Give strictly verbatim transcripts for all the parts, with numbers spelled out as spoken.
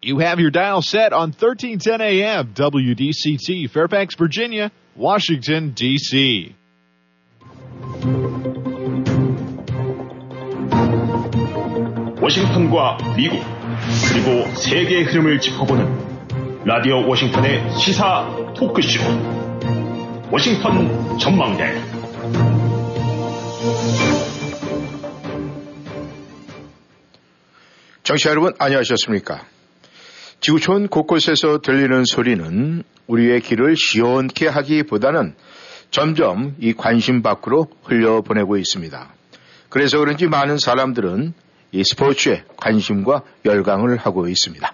You have your dial set on thirteen ten A M, W D C T, Fairfax, Virginia, Washington, D C 워싱턴과 미국, 그리고 세계의 흐름을 짚어보는 라디오 워싱턴의 시사 토크쇼, 워싱턴 전망대. 청취자 여러분, 안녕하셨습니까? 지구촌 곳곳에서 들리는 소리는 우리의 귀를 시원케 하기보다는 점점 이 관심 밖으로 흘려보내고 있습니다. 그래서 그런지 많은 사람들은 이 스포츠에 관심과 열광을 하고 있습니다.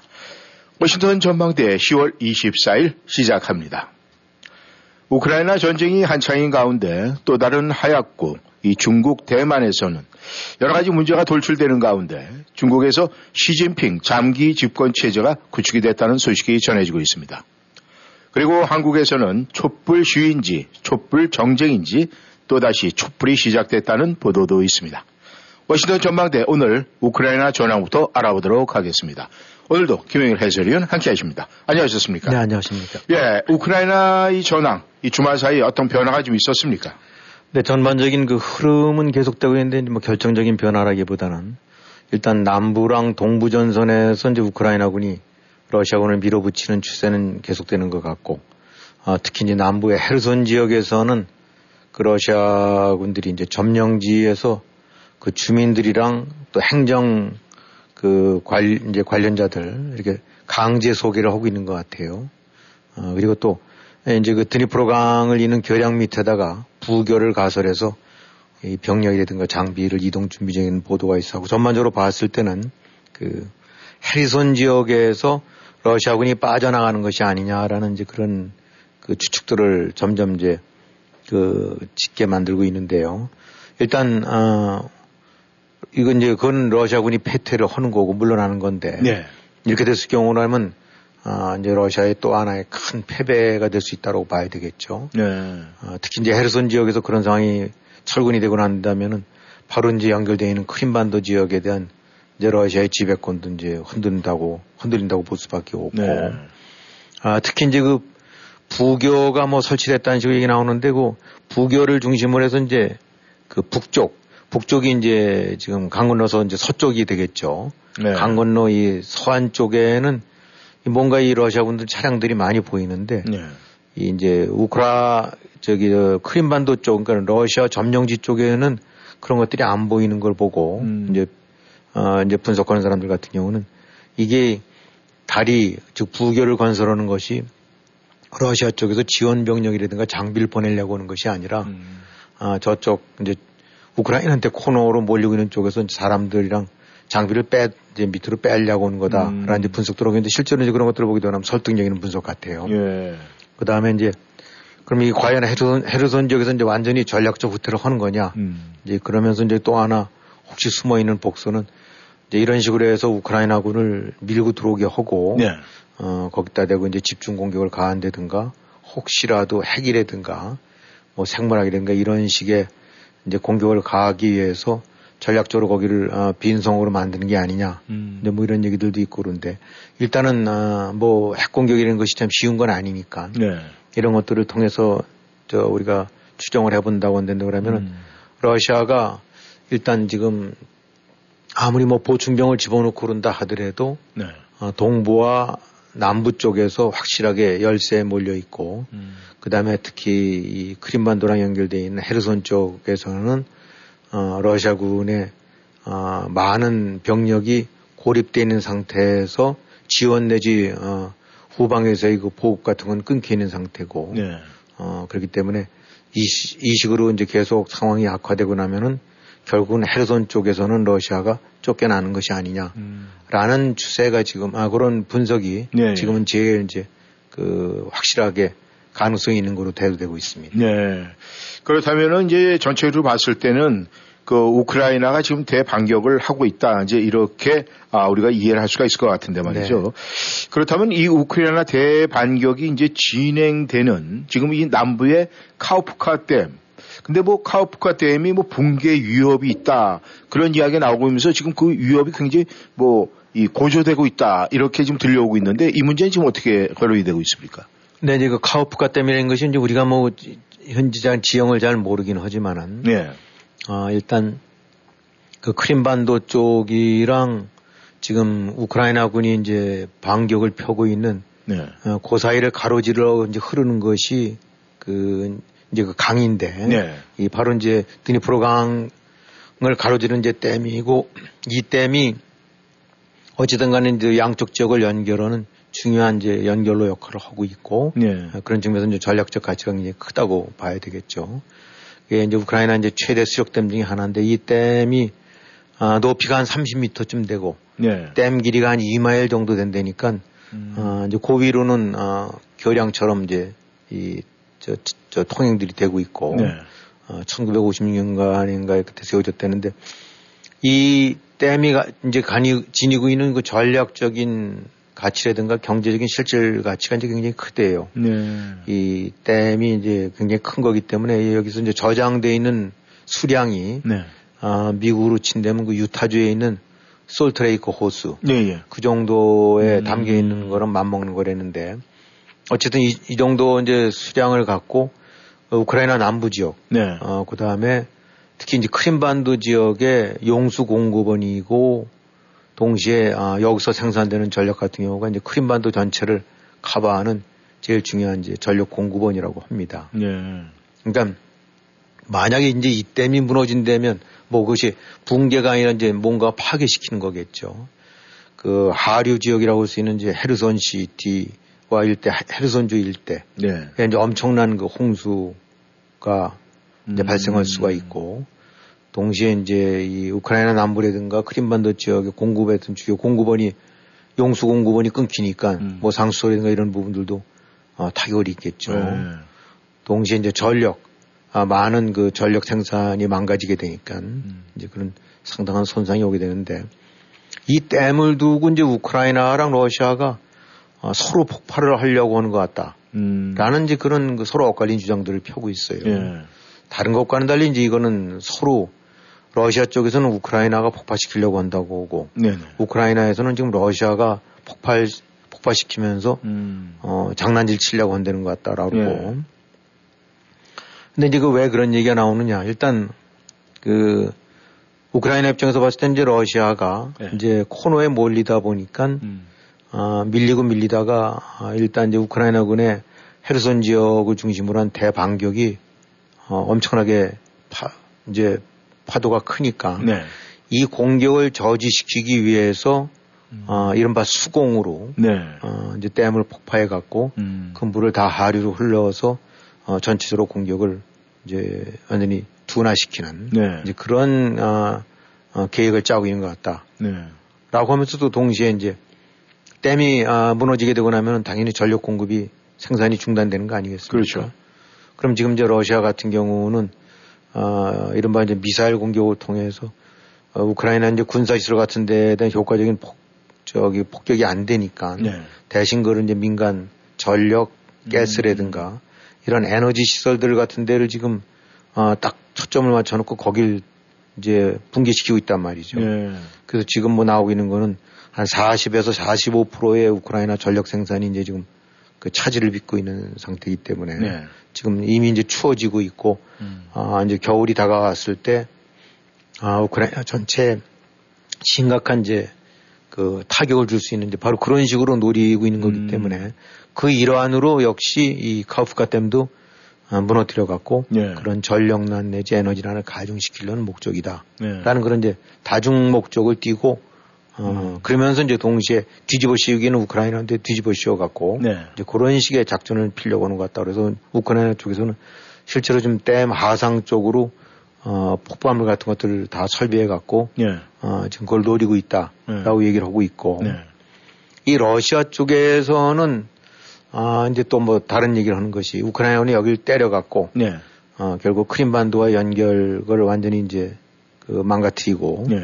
워싱턴 전망대 시월 이십사일 시작합니다. 우크라이나 전쟁이 한창인 가운데 또 다른 하얗고 이 중국 대만에서는 여러 가지 문제가 돌출되는 가운데 중국에서 시진핑 장기 집권 체제가 구축이 됐다는 소식이 전해지고 있습니다. 그리고 한국에서는 촛불 시위인지 촛불 정쟁인지 또다시 촛불이 시작됐다는 보도도 있습니다. 워싱턴 전망대 오늘 우크라이나 전황부터 알아보도록 하겠습니다. 오늘도 김영일 해설위원 함께 하십니다. 안녕하셨습니까? 네, 안녕하십니까? 예, 우크라이나 이 전황, 이 주말 사이 어떤 변화가 좀 있었습니까? 네, 전반적인 그 흐름은 계속되고 있는데 뭐 결정적인 변화라기보다는 일단 남부랑 동부 전선에서 이제 우크라이나군이 러시아군을 밀어붙이는 추세는 계속되는 것 같고, 아, 특히 이제 남부의 헤르손 지역에서는 그 러시아군들이 이제 점령지에서 그 주민들이랑 또 행정 그 관 이제 관련자들 이렇게 강제 소개를 하고 있는 것 같아요. 어, 그리고 또 이제 그 드니프로강을 잇는 교량 밑에다가 부교를 가설해서 이 병력이라든가 장비를 이동 준비 중인 보도가 있어 하고, 전반적으로 봤을 때는 그 헤르손 지역에서 러시아군이 빠져나가는 것이 아니냐라는 이제 그런 그 추측들을 점점 이제 그 짓게 만들고 있는데요. 일단 어 이건 이제 그건 러시아군이 패퇴를 하는 거고 물러나는 건데, 네, 이렇게 됐을 경우라면 아, 이제 러시아의 또 하나의 큰 패배가 될 수 있다고 봐야 되겠죠. 네. 아, 특히 이제 헤르손 지역에서 그런 상황이 철군이 되고 난다면은 바로 이제 연결되어 있는 크림반도 지역에 대한 이제 러시아의 지배권도 이제 흔든다고, 흔들린다고 볼 수밖에 없고. 네. 아, 특히 이제 그 부교가 뭐 설치됐다는 식으로 얘기 나오는데, 그 부교를 중심으로 해서 이제 그 북쪽, 북쪽이 이제 지금 강 건너서 이제 서쪽이 되겠죠. 네. 강 건너 이 서안 쪽에는 뭔가 이 러시아군들 차량들이 많이 보이는데, 네, 이 이제 우크라 저기 크림반도 쪽, 그러니까 러시아 점령지 쪽에는 그런 것들이 안 보이는 걸 보고, 음, 이제 어 이제 분석하는 사람들 같은 경우는 이게 다리, 즉 부교를 건설하는 것이 러시아 쪽에서 지원 병력이라든가 장비를 보내려고 하는 것이 아니라, 음, 아 저쪽 이제 우크라이나한테 코너로 몰리고 있는 쪽에서 사람들이랑 장비를 빼, 이제 밑으로 빼려고 하는 거다라는 음. 이제 분석도 오고 있는데, 실제로 이제 그런 것들을 보기도 하면 설득력 있는 분석 같아요. 예. 그 다음에 이제, 그럼 이 과연 헤르손, 헤르손 지역에서 이제 완전히 전략적 후퇴를 하는 거냐. 음. 이제 그러면서 이제 또 하나 혹시 숨어 있는 복선은 이제 이런 식으로 해서 우크라이나군을 밀고 들어오게 하고, 예, 어, 거기다 대고 이제 집중 공격을 가한다든가 혹시라도 핵이라든가 뭐 생물학이라든가 이런 식의 이제 공격을 가하기 위해서 전략적으로 거기를 어, 빈성으로 만드는 게 아니냐, 음, 근데 뭐 이런 얘기들도 있고, 그런데 일단은 어, 뭐 핵공격이라는 것이 참 쉬운 건 아니니까, 네, 이런 것들을 통해서 저 우리가 추정을 해본다고 한다는데, 그러면 음, 러시아가 일단 지금 아무리 뭐 보충병을 집어넣고 그런다 하더라도, 네, 어, 동부와 남부 쪽에서 확실하게 열세에 몰려 있고, 음, 그 다음에 특히 이 크림반도랑 연결되어 있는 헤르손 쪽에서는 어, 러시아군의 어, 많은 병력이 고립되어 있는 상태에서 지원 내지 어, 후방에서의 그 보급 같은 건 끊겨 있는 상태고, 네, 어, 그렇기 때문에 이, 이 식으로 이제 계속 상황이 악화되고 나면은 결국은 헤르손 쪽에서는 러시아가 쫓겨나는 것이 아니냐라는 음. 추세가 지금, 아, 그런 분석이, 네, 지금은 제일 이제 그 확실하게 가능성이 있는 거로 대두되고 있습니다. 네. 그렇다면은 이제 전체적으로 봤을 때는 그 우크라이나가 지금 대반격을 하고 있다, 이제 이렇게 아 우리가 이해를 할 수가 있을 것 같은데 말이죠. 네. 그렇다면 이 우크라이나 대반격이 이제 진행되는 지금 이 남부의 카우프카 댐, 근데 뭐 카우프카 댐이 뭐 붕괴 위협이 있다 그런 이야기가 나오고 있으면서 지금 그 위협이 굉장히 뭐 이 고조되고 있다 이렇게 지금 들려오고 있는데 이 문제는 지금 어떻게 거론이 되고 있습니까? 네, 이제 그 카우프카 때문인 것이 이제 우리가 뭐 현지장 지형을 잘 모르긴 하지만은, 네. 어, 일단 그 크림반도 쪽이랑 지금 우크라이나군이 이제 반격을 펴고 있는, 네. 어, 그 사이를 가로지르러 이제 흐르는 것이 그 이제 그 강인데, 네. 이 바로 이제 드니프로강을 가로지르는 이제 댐이고 이 댐이 어찌든 간에 이제 양쪽 지역을 연결하는 중요한 이제 연결로 역할을 하고 있고, 네. 그런 측면에서 이제 전략적 가치가 굉장히 크다고 봐야 되겠죠. 이게 이제 우크라이나 이제 최대 수역댐 중에 하나인데 이 댐이 아, 높이가 한 삼십 미터쯤 되고, 네. 댐 길이가 한 이 마일 정도 된다니까, 음. 아, 이제 그 위로는 아, 교량처럼 이제 이 저, 저, 저 통행들이 되고 있고, 네. 아, 천구백오십육 년간인가에 그때 세워졌다는데 이 댐이 이제 간이, 지니고 있는 그 전략적인 가치라든가 경제적인 실질 가치가 이제 굉장히 크대요. 네. 이 댐이 이제 굉장히 큰 거기 때문에 여기서 이제 저장되어 있는 수량이, 네. 아, 미국으로 친다면 그 유타주에 있는 솔트레이크 호수. 예, 예. 그 정도에 음. 담겨 있는 거랑 맞먹는 거라는데 어쨌든 이, 이 정도 이제 수량을 갖고 우크라이나 남부 지역. 네. 어, 그 다음에 특히 이제 크림반도 지역의 용수 공급원이고 동시에 아, 여기서 생산되는 전력 같은 경우가 이제 크림반도 전체를 커버하는 제일 중요한 이제 전력 공급원이라고 합니다. 네. 그러니까 만약에 이제 이 댐이 무너진다면 뭐 그것이 붕괴가 아니라 이제 뭔가 파괴시키는 거겠죠. 그 하류 지역이라고 할 수 있는 이제 헤르손 시티와 일대, 헤르손주 일대. 네. 이제 엄청난 그 홍수가 이제 음. 발생할 수가 있고, 동시에 이제 이 우크라이나 남부라든가 크림반도 지역의 공급했던 주요 공급원이 용수 공급원이 끊기니까 음. 뭐 상수소라든가 이런 부분들도 어, 타격이 있겠죠. 네. 동시에 이제 전력, 아, 많은 그 전력 생산이 망가지게 되니까 음. 이제 그런 상당한 손상이 오게 되는데 이 댐을 두고 이제 우크라이나랑 러시아가 어, 서로 폭발을 하려고 하는 것 같다. 음. 라는 이제 그런 그 서로 엇갈린 주장들을 펴고 있어요. 네. 다른 것과는 달리 이제 이거는 서로 러시아 쪽에서는 우크라이나가 폭파시키려고 한다고 하고, 네네. 우크라이나에서는 지금 러시아가 폭발, 폭파시키면서, 음. 어, 장난질 치려고 한다는 것 같다라고. 네. 근데 이제 그 왜 그런 얘기가 나오느냐. 일단, 그, 우크라이나 입장에서 봤을 때 이제 러시아가, 네. 이제 코너에 몰리다 보니까, 음. 어, 밀리고 밀리다가, 아, 일단 이제 우크라이나군의 헤르손 지역을 중심으로 한 대반격이 어, 엄청나게 파, 이제 파도가 크니까, 네. 이 공격을 저지시키기 위해서, 음. 어, 이른바 수공으로, 네. 어, 이제 댐을 폭파해 갖고, 음. 그 물을 다 하류로 흘러서, 어, 전체적으로 공격을 이제 완전히 둔화시키는, 네. 이제 그런, 어, 어, 계획을 짜고 있는 것 같다. 네. 라고 하면서도 동시에 이제 댐이, 어, 무너지게 되고 나면 당연히 전력 공급이 생산이 중단되는 거 아니겠습니까? 그렇죠. 그럼 지금 이제 러시아 같은 경우는, 어, 이른바 이제 미사일 공격을 통해서, 어, 우크라이나 이제 군사시설 같은 데에 대한 효과적인 폭, 저기, 폭격이 안 되니까. 네. 대신 그런 이제 민간 전력, 가스라든가, 음. 이런 에너지 시설들 같은 데를 지금, 어, 딱 초점을 맞춰놓고 거길 이제 붕괴시키고 있단 말이죠. 네. 그래서 지금 뭐 나오고 있는 거는 한 사십에서 사십오 퍼센트의 우크라이나 전력 생산이 이제 지금 그 차질을 빚고 있는 상태이기 때문에, 네. 지금 이미 이제 추워지고 있고, 음. 아, 이제 겨울이 다가왔을 때, 아, 우크라이나 전체에 심각한 이제 그 타격을 줄 수 있는 이제 바로 그런 식으로 노리고 있는 거기 때문에 음. 그 일환으로 역시 이 카우프카 댐도 아, 무너뜨려 갖고, 네. 그런 전력난 내지 에너지난을 가중시키려는 목적이다. 네. 라는 그런 이제 다중 목적을 띄고, 어, 음. 그러면서 이제 동시에 뒤집어 씌우기는 우크라이나한테 뒤집어 씌워갖고, 네. 이제 그런 식의 작전을 피려고 하는 것 같다. 그래서 우크라이나 쪽에서는 실제로 지금 댐 하상 쪽으로, 어, 폭발물 같은 것들을 다 설비해갖고, 네. 어, 지금 그걸 노리고 있다라고, 네. 얘기를 하고 있고, 네. 이 러시아 쪽에서는, 아, 이제 또 뭐 다른 얘기를 하는 것이 우크라이나는 여기를 때려갖고, 네. 어, 결국 크림반도와 연결을 완전히 이제 그 망가뜨리고, 네.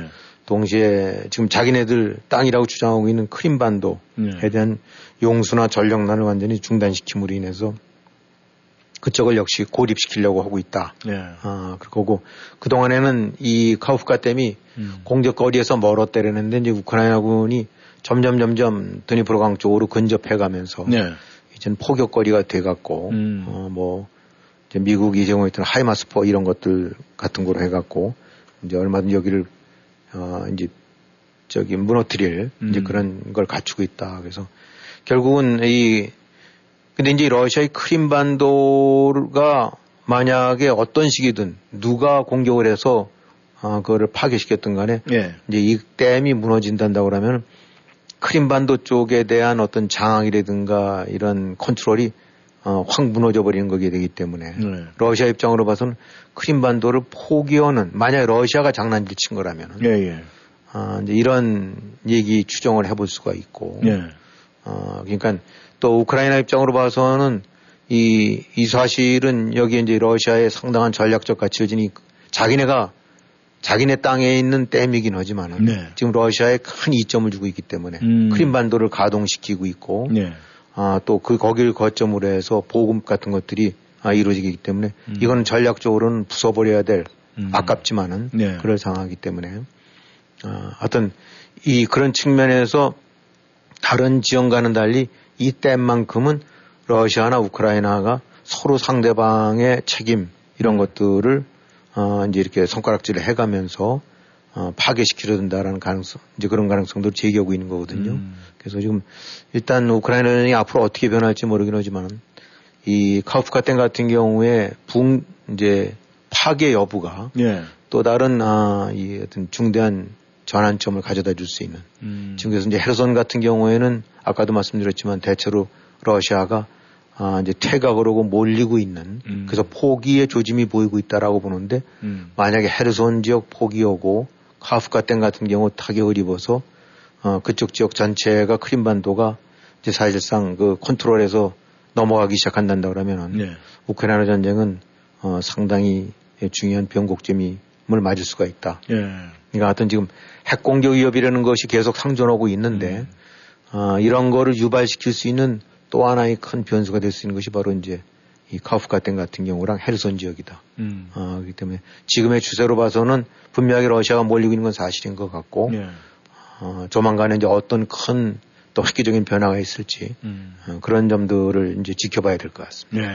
동시에 지금 자기네들 땅이라고 주장하고 있는 크림반도에, 네. 대한 용수나 전력난을 완전히 중단시킴으로 인해서 그쪽을 역시 고립시키려고 하고 있다. 네. 아, 그리고 그동안에는 이 카우프카 댐이 음. 공격거리에서 멀었다라는데 이제 우크라이나군이 점점 점점 드니프로강 쪽으로 근접해가면서 네. 이젠 포격거리가 돼갖고 음. 어, 뭐 이제 미국이 제공했던 하이마스포 이런 것들 같은 거로 해갖고 이제 얼마든지 여기를 어, 이제 저기 무너뜨릴 음. 이제 그런 걸 갖추고 있다. 그래서 결국은 이 근데 이제 러시아의 크림반도가 만약에 어떤 식이든 누가 공격을 해서 어, 그거를 파괴시켰든 간에 예. 이제 이 댐이 무너진다고 그러면 크림반도 쪽에 대한 어떤 장악이라든가 이런 컨트롤이 어, 확 무너져버리는 거기 되기 때문에 네. 러시아 입장으로 봐서는 크림반도를 포기하는 만약에 러시아가 장난질 친 거라면 예, 예. 어, 이제 이런 얘기 추정을 해볼 수가 있고 예. 어, 그러니까 또 우크라이나 입장으로 봐서는 이, 이 사실은 여기 이제 러시아의 상당한 전략적 가치를 지니 자기네가 자기네 땅에 있는 댐이긴 하지만 네. 지금 러시아에 큰 이점을 주고 있기 때문에 음. 크림반도를 가동시키고 있고 네. 아, 또 그 거기를 거점으로 해서 보급 같은 것들이 아, 이루어지기 때문에 음. 이건 전략적으로는 부숴버려야 될 음. 아깝지만은 네. 그럴 상황이기 때문에 아, 하여튼 이 그런 측면에서 다른 지형과는 달리 이 댐만큼은 러시아나 우크라이나가 서로 상대방의 책임 이런 것들을 어, 이제 이렇게 손가락질을 해가면서, 어, 파괴시키려 든다라는 가능성, 이제 그런 가능성도 제기하고 있는 거거든요. 음. 그래서 지금 일단 우크라이나는 앞으로 어떻게 변할지 모르긴 하지만, 이 카우프카 댐 같은 경우에 붕, 이제 파괴 여부가 예. 또 다른, 아, 이 어떤 중대한 전환점을 가져다 줄 수 있는. 음. 지금 그래서 이제 헤르손 같은 경우에는 아까도 말씀드렸지만 대체로 러시아가 아, 이제 퇴각을 하고 몰리고 있는, 음. 그래서 포기의 조짐이 보이고 있다라고 보는데, 음. 만약에 헤르손 지역 포기하고, 카우프카 댐 같은 경우 타격을 입어서, 어, 그쪽 지역 전체가 크림반도가 이제 사실상 그 컨트롤에서 넘어가기 시작한단다 그러면은, 네. 우크라이나 전쟁은, 어, 상당히 중요한 변곡점을 맞을 수가 있다. 예. 그러니까 하여튼 지금 핵공격 위협이라는 것이 계속 상존하고 있는데, 음. 어, 이런 거를 유발시킬 수 있는 또 하나의 큰 변수가 될 수 있는 것이 바로 이제 이 카우프카 댐 같은 경우랑 헤르손 지역이다. 음. 어, 그렇기 때문에 지금의 추세로 봐서는 분명히 러시아가 몰리고 있는 건 사실인 것 같고, 예. 어, 조만간에 이제 어떤 큰 또 획기적인 변화가 있을지 음. 어, 그런 점들을 이제 지켜봐야 될 것 같습니다.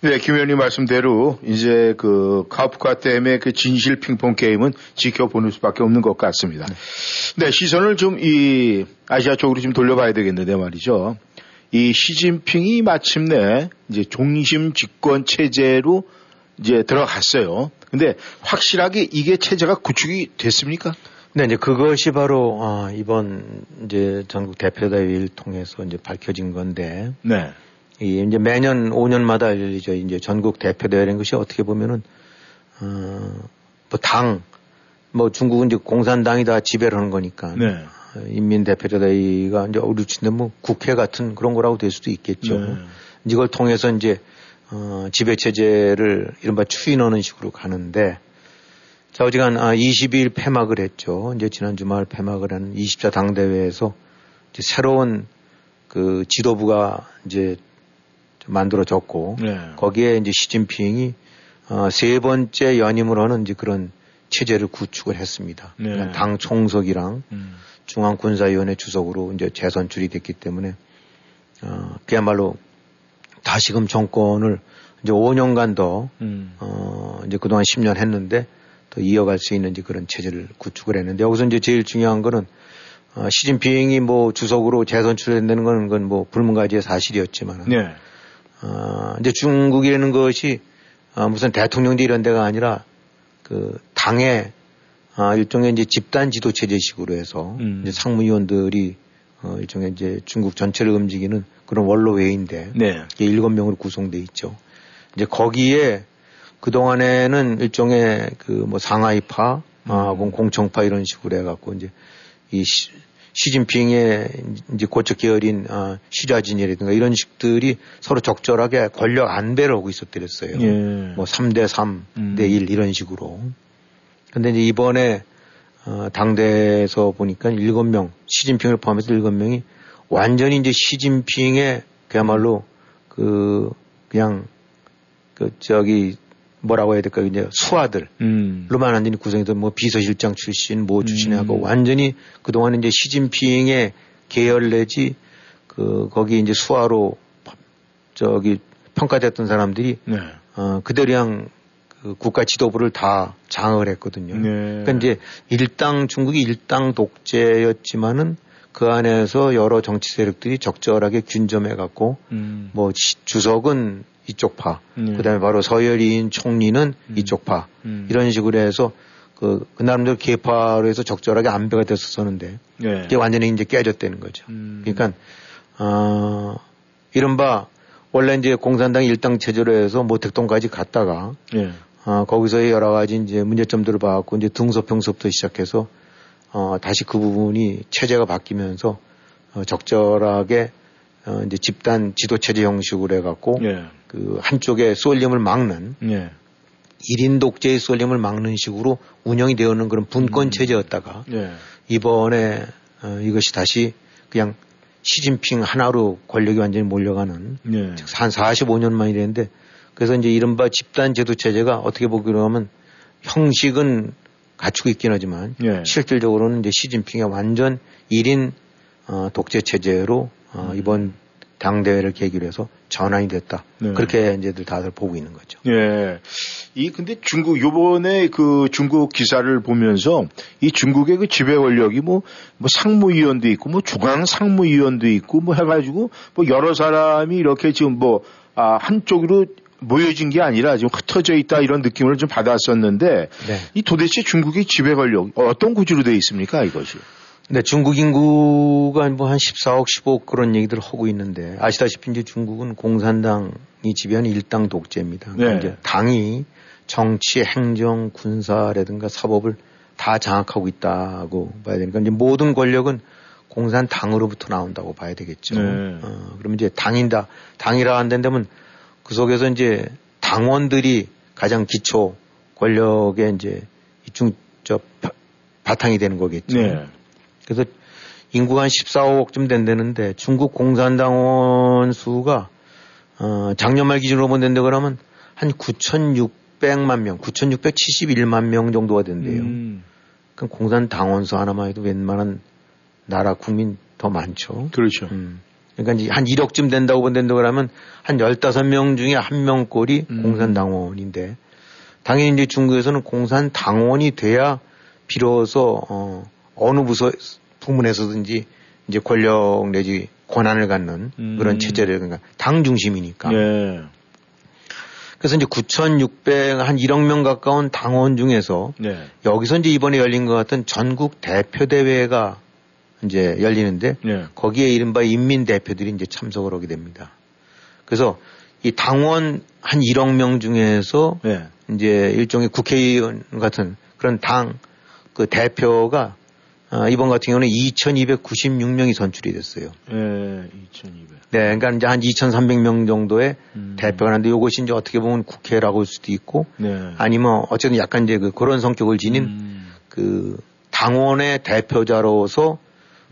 네, 네, 김 의원님 말씀대로 이제 그 카우프카 댐의 그 진실 핑퐁 게임은 지켜보는 수밖에 없는 것 같습니다. 네, 네 시선을 좀 이 아시아 쪽으로 좀 돌려봐야 되겠는데 말이죠. 이 시진핑이 마침내 이제 종심 집권 체제로 이제 들어갔어요. 근데 확실하게 이게 체제가 구축이 됐습니까? 네, 이제 그것이 바로, 어, 이번 이제 전국 대표대회를 통해서 이제 밝혀진 건데. 네. 이 이제 매년 오 년마다 열리죠. 이제 전국 대표대회라는 것이 어떻게 보면은, 어, 뭐 당, 뭐 중국은 이제 공산당이 다 지배를 하는 거니까. 네. 인민대표대회가 이제 어루친데 뭐 국회 같은 그런 거라고 될 수도 있겠죠. 네. 이걸 통해서 이제, 어, 지배체제를 이른바 추인하는 식으로 가는데, 자, 어지간, 아, 이십이 일 폐막을 했죠. 이제 지난 주말 폐막을 한 이십사 당대회에서 이제 새로운 그 지도부가 이제 만들어졌고, 네. 거기에 이제 시진핑이, 어, 세 번째 연임을 하는 이제 그런 체제를 구축을 했습니다. 네. 그러니까 당 총석이랑, 음. 중앙군사위원회 주석으로 이제 재선출이 됐기 때문에, 어, 그야말로 다시금 정권을 이제 오 년간 더, 음. 어, 이제 그동안 십 년 했는데 더 이어갈 수 있는 이제 그런 체제를 구축을 했는데 여기서 이제 제일 중요한 거는, 어, 시진핑이 뭐 주석으로 재선출된다는 건, 그건 뭐 불문가지의 사실이었지만, 네. 어, 이제 중국이라는 것이, 어, 무슨 대통령제 이런 데가 아니라 그 당의 아, 일종의 이제 집단 지도 체제식으로 해서 음. 이제 상무위원들이 어, 일종의 이제 중국 전체를 움직이는 그런 원로회의인데 네. 이게 일곱 명으로 구성돼 있죠. 이제 거기에 그 동안에는 일종의 그 뭐 상하이파, 음. 아, 공청파 이런 식으로 해갖고 이제 이 시, 시진핑의 이제 고척 계열인 아, 시좌진이라든가 이런 식들이 서로 적절하게 권력 안배를 하고 있었더랬어요. 예. 뭐 삼 대 삼, 음. 대 일 이런 식으로. 근데 이제 이번에, 어, 당대에서 보니까 일곱 명, 시진핑을 포함해서 일곱 명이 완전히 이제 시진핑의 그야말로 그, 그냥, 그, 저기, 뭐라고 해야 될까요? 이제 수하들로만 음. 완전히 구성이 된 뭐 비서실장 출신 뭐 출신하고 음. 완전히 그동안 이제 시진핑의 계열 내지 그 거기 이제 수하로 저기 평가됐던 사람들이 네. 어, 그대로 그냥 그 국가 지도부를 다 장악을 했거든요. 네. 그러니까 이제 일당 중국이 일당 독재였지만은 그 안에서 여러 정치 세력들이 적절하게 균점해 갖고 음. 뭐 주석은 이쪽 파, 네. 그다음에 바로 서열이인 총리는 음. 이쪽 파 음. 이런 식으로 해서 그, 그 나름대로 계파로 해서 적절하게 안배가 됐었었는데 네. 이게 완전히 이제 깨졌다는 거죠. 음. 그러니까 어, 이른바 원래 이제 공산당 일당 체제로 해서 모택동까지 갔다가 네. 어, 거기서의 여러 가지 이제 문제점들을 봐갖고 이제 등소평서부터 시작해서 어, 다시 그 부분이 체제가 바뀌면서 어, 적절하게 어, 이제 집단 지도체제 형식으로 해갖고, 예. 그, 한쪽에 쏠림을 막는, 예. 일 인 독재의 쏠림을 막는 식으로 운영이 되어오는 그런 분권체제였다가, 음. 예. 이번에, 어, 이것이 다시 그냥 시진핑 하나로 권력이 완전히 몰려가는, 예. 즉, 한 사십오 년 만이 됐는데, 그래서 이제 이른바 집단 제도체제가 어떻게 보기로 하면 형식은 갖추고 있긴 하지만, 예. 실질적으로는 이제 시진핑의 완전 일 인 어, 독재체제로 어, 이번 당대회를 계기로 해서 전환이 됐다. 네. 그렇게 이제들 다들 보고 있는 거죠. 예. 이, 근데 중국, 요번에 그 중국 기사를 보면서 이 중국의 그 지배 권력이 뭐, 뭐 상무위원도 있고 뭐 중앙 상무위원도 있고 뭐 해가지고 뭐 여러 사람이 이렇게 지금 뭐, 아, 한쪽으로 모여진 게 아니라 지금 흩어져 있다 이런 느낌을 좀 받았었는데 네. 이 도대체 중국의 지배 권력 어떤 구조로 되어 있습니까 이것이? 네, 중국 인구가 뭐 한 십사억, 십오억 그런 얘기들을 하고 있는데 아시다시피 이제 중국은 공산당이 지배하는 일당 독재입니다. 네. 그러니까 이제 당이 정치, 행정, 군사라든가 사법을 다 장악하고 있다고 봐야 되니까 이제 모든 권력은 공산당으로부터 나온다고 봐야 되겠죠. 네. 어, 그럼 이제 당인다, 당이라 한다면 그 속에서 이제 당원들이 가장 기초 권력의 이제 중, 저, 바탕이 되는 거겠죠. 네. 그래서 인구가 한 십사억쯤 된다는데 중국 공산당원 수가 어 작년 말 기준으로 보면 된다 그러면 한 구천육백만 명, 구천육백칠십일만 명 정도가 된대요. 음. 그럼 공산당원 수 하나만 해도 웬만한 나라 국민 더 많죠. 그렇죠. 음. 그러니까 이제 한 일억쯤 된다고 보면 된다 그러면 한 열다섯 명 중에 한 명꼴이 음. 공산당원인데 당연히 이제 중국에서는 공산당원이 돼야 비로소 어 어느 부서, 부문에서든지 이제 권력 내지 권한을 갖는 음. 그런 체제라든가 당 중심이니까. 예. 그래서 이제 구천육백, 한 일억 명 가까운 당원 중에서 예. 여기서 이제 이번에 열린 것 같은 전국 대표대회가 이제 열리는데 예. 거기에 이른바 인민대표들이 이제 참석을 하게 됩니다. 그래서 이 당원 한 일억 명 중에서 예. 이제 일종의 국회의원 같은 그런 당 그 대표가 아, 이번 같은 경우는 이천이백구십육 명이 선출이 됐어요. 예, 이천이백. 네, 그러니까 이제 한 이천삼백 명 정도의 음. 대표가 나는데 이것이 이제 어떻게 보면 국회라고 할 수도 있고, 네. 아니면 어쨌든 약간 이제 그 그런 성격을 지닌 음. 그 당원의 대표자로서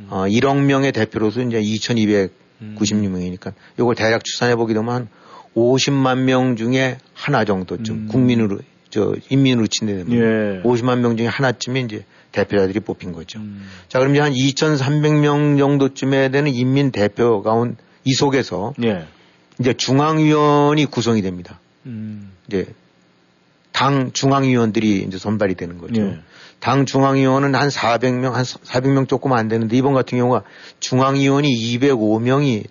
음. 어, 일억 명의 대표로서 이제 이천이백구십육 명이니까 이걸 대략 추산해 보게 되면 한 오십만 명 중에 하나 정도쯤 음. 국민으로 저 인민으로 친대면 예. 오십만 명 중에 하나쯤이 이제 대표자들이 뽑힌 거죠. 음. 자, 그럼 이제 한 이천삼백 명 정도쯤에 되는 인민 대표 가운 이 속에서 예. 이제 중앙위원이 구성이 됩니다. 음. 이제 당 중앙위원들이 이제 선발이 되는 거죠. 예. 당 중앙위원은 한 사백 명, 한 사백 명 조금 안 되는데 이번 같은 경우가 중앙위원이 이백오 명이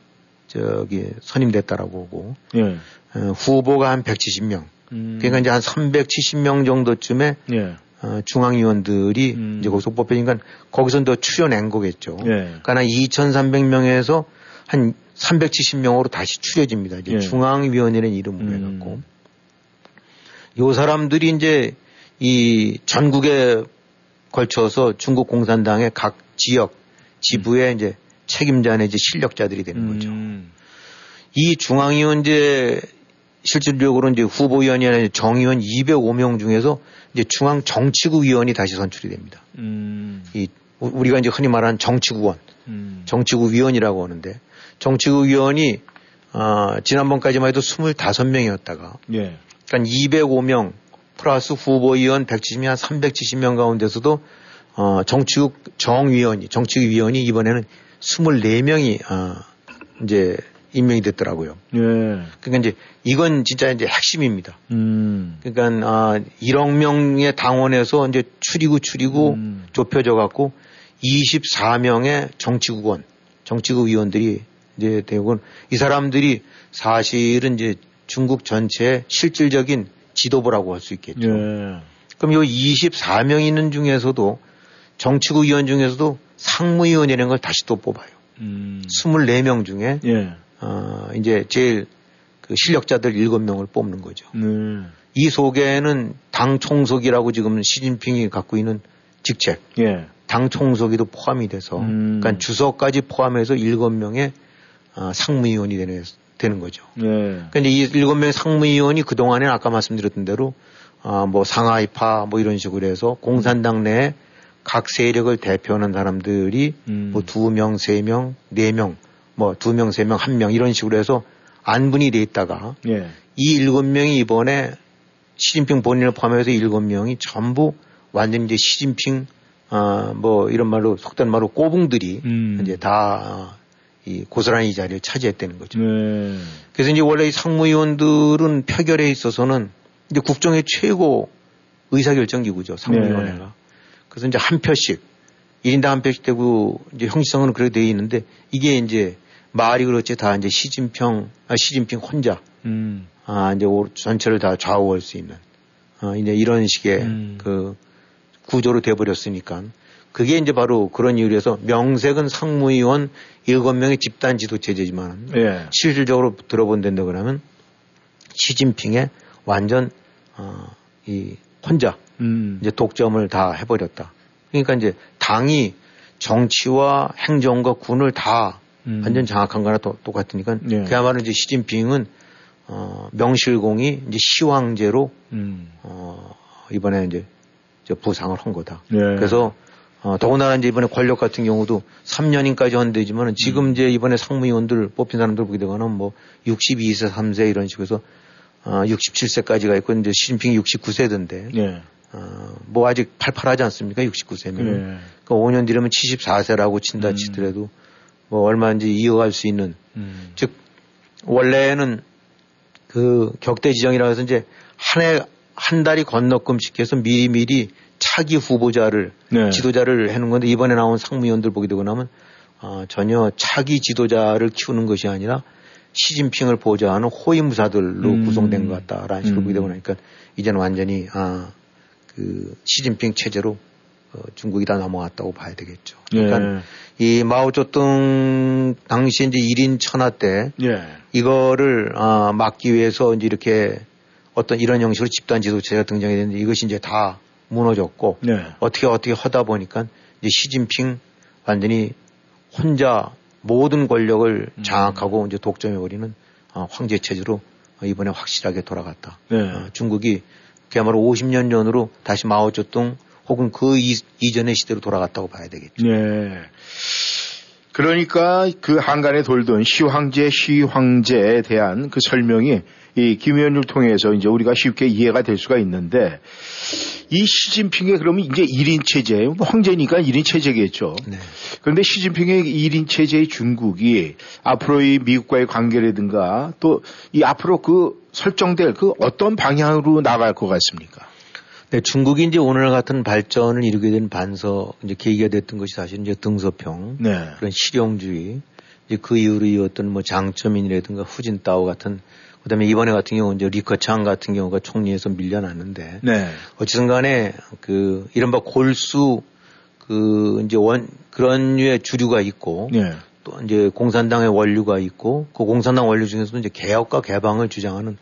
저기 선임됐다라고 하고 예. 어, 후보가 한 백칠십 명. 음. 그러니까 이제 한 삼백칠십 명 정도쯤에 예. 어, 중앙위원들이 음. 이제 거기서 뽑히니까 거기서 더 추려낸 거겠죠. 예. 그러니까 한 이천삼백 명에서 한 삼백칠십 명으로 다시 추려집니다. 이제 예. 중앙위원이라는 이름으로 음. 해갖고. 요 사람들이 이제 이 전국에 걸쳐서 중국 공산당의 각 지역, 지부의 음. 이제 책임자 내지 실력자들이 되는 거죠. 음. 이 중앙위원제 실질적으로 이제 후보위원이 아니라 정의원 이백오 명 중에서 이제 중앙 정치국 위원이 다시 선출이 됩니다. 음. 이 우리가 이제 흔히 말하는 정치국원, 음. 정치국 위원이라고 하는데 정치국 위원이 어, 지난번까지만 해도 이십오 명이었다가 예. 그러니까 이백오 명 플러스 후보 의원 백칠십 명, 한 삼백칠십 명 가운데서도 어, 정치국 정위원이, 정치위원이 이번에는 이십사 명이 어, 이제 임명이 됐더라고요. 예. 그러니까 이제 이건 진짜 이제 핵심입니다. 음. 그러니까 아, 일억 명의 당원에서 이제 추리고 추리고 음. 좁혀져 갖고 이십사 명의 정치국원, 정치국 위원들이 이제 되고, 이 사람들이 사실은 이제 중국 전체의 실질적인 지도부라고 할 수 있겠죠. 예. 그럼 이 이십사 명 있는 중에서도 정치국 위원 중에서도 상무위원이라는 걸 다시 또 뽑아요. 음. 이십사 명 중에 예. 어, 이제 제일 그 실력자들 일곱 명을 뽑는 거죠. 음. 이 속에는 당 총석이라고 지금 시진핑이 갖고 있는 직책, 예. 당 총석이도 포함이 돼서, 음. 그러니까 주석까지 포함해서 일곱 명의 어, 상무위원이 되는, 되는 거죠. 예. 그러니까 이제 이 일곱 명의 상무위원이 그동안에는 아까 말씀드렸던 대로 어, 뭐 상하이파 뭐 이런 식으로 해서 공산당 내에 각 세력을 대표하는 사람들이 음. 뭐 두 명, 세 명, 네 명, 뭐 두 명, 세 명, 한 명 이런 식으로 해서 안분이 돼 있다가 예. 이 일곱 명이 이번에 시진핑 본인을 포함해서 일곱 명이 전부 완전히 이제 시진핑 어, 뭐 이런 말로 속된 말로 꼬붕들이 음. 이제 다 이 고스란히 이 자리를 차지했다는 거죠. 네. 그래서 이제 원래 이 상무위원들은 표결에 있어서는 이제 국정의 최고 의사결정기구죠, 상무위원회가. 네. 그래서 이제 한 표씩, 일 인당 한 표씩 되고, 이제 형식상은 그렇게 되어 있는데, 이게 이제 말이 그렇지 다 이제 시진핑, 아, 시진핑 혼자, 음. 아, 이제 전체를 다 좌우할 수 있는, 아, 이제 이런 식의 음. 그 구조로 되어버렸으니까. 그게 이제 바로 그런 이유에서 명색은 상무위원 일곱 명의 집단 지도 체제지만, 예. 실질적으로 들어본다고 그러면 시진핑의 완전, 어, 이 혼자, 음. 이제 독점을 다 해버렸다. 그러니까 이제 당이 정치와 행정과 군을 다 음. 완전 장악한 거나 또, 똑같으니까 예. 그야말로 이제 시진핑은 어, 명실공히 이제 시황제로 음. 어, 이번에 이제 부상을 한 거다. 예. 그래서 어, 더군다나 이제 이번에 권력 같은 경우도 삼 년인까지 한대지만 지금 음. 이제 이번에 상무위원들 뽑힌 사람들 보게 되면 뭐 육십이 세, 삼 세 이런 식으로 해서 어, 육십칠 세까지가 있고 이제 시진핑이 육십구 세던데. 예. 어, 뭐 아직 팔팔하지 않습니까? 육십구 세면. 예. 그러니까 오 년 뒤라면 칠십사 세라고 친다 음. 치더라도 뭐 얼마인지 이어갈 수 있는. 음. 즉, 원래는 그 격대 지정이라고 해서 이제 한 해, 한 달이 건너끔씩 해서 미리미리 차기 후보자를, 네. 지도자를 해놓은 건데 이번에 나온 상무위원들 보게 되고 나면 어, 전혀 차기 지도자를 키우는 것이 아니라 시진핑을 보좌하는 호위무사들로 음. 구성된 것 같다라는 식으로 음. 보게 되고 나니까 이제는 완전히 아, 그 시진핑 체제로 어, 중국이 다 넘어왔다고 봐야 되겠죠. 그러니까 예. 이 마오쩌둥 당시 이제 일 인 천하 때 예. 이거를 어, 막기 위해서 이제 이렇게 어떤 이런 형식으로 집단 지도체제가 등장했는데 이것이 이제 다 무너졌고 예. 어떻게 어떻게 하다 보니까 이제 시진핑 완전히 혼자 모든 권력을 장악하고 음. 이제 독점해버리는 어, 황제 체제로 이번에 확실하게 돌아갔다. 예. 어, 중국이 그야말로 오십 년 전으로 다시 마오쩌둥 혹은 그 이, 이전의 시대로 돌아갔다고 봐야 되겠죠. 네. 그러니까 그 한간에 돌던 시황제, 시황제에 대한 그 설명이 이 김 의원을 통해서 이제 우리가 쉽게 이해가 될 수가 있는데 이 시진핑의 그러면 이제 일 인 체제, 황제니까 일 인 체제겠죠. 네. 그런데 시진핑의 일 인 체제의 중국이 앞으로의 미국과의 관계라든가 또 이 앞으로 그 설정될 그 어떤 방향으로 나갈 것 같습니까? 네, 중국이 이제 오늘 같은 발전을 이루게 된 반서, 이제 계기가 됐던 것이 사실 이제 등소평, 네. 그런 실용주의, 이제 그 이후로 이었던 뭐 장쩌민이라든가 후진따오 같은, 그 다음에 이번에 같은 경우 이제 리커창 같은 경우가 총리에서 밀려났는데, 네. 어쨌든 간에 그, 이른바 골수, 그, 이제 원, 그런 류의 주류가 있고, 네. 또 이제 공산당의 원류가 있고 그 공산당 원류 중에서도 이제 개혁과 개방을 주장하는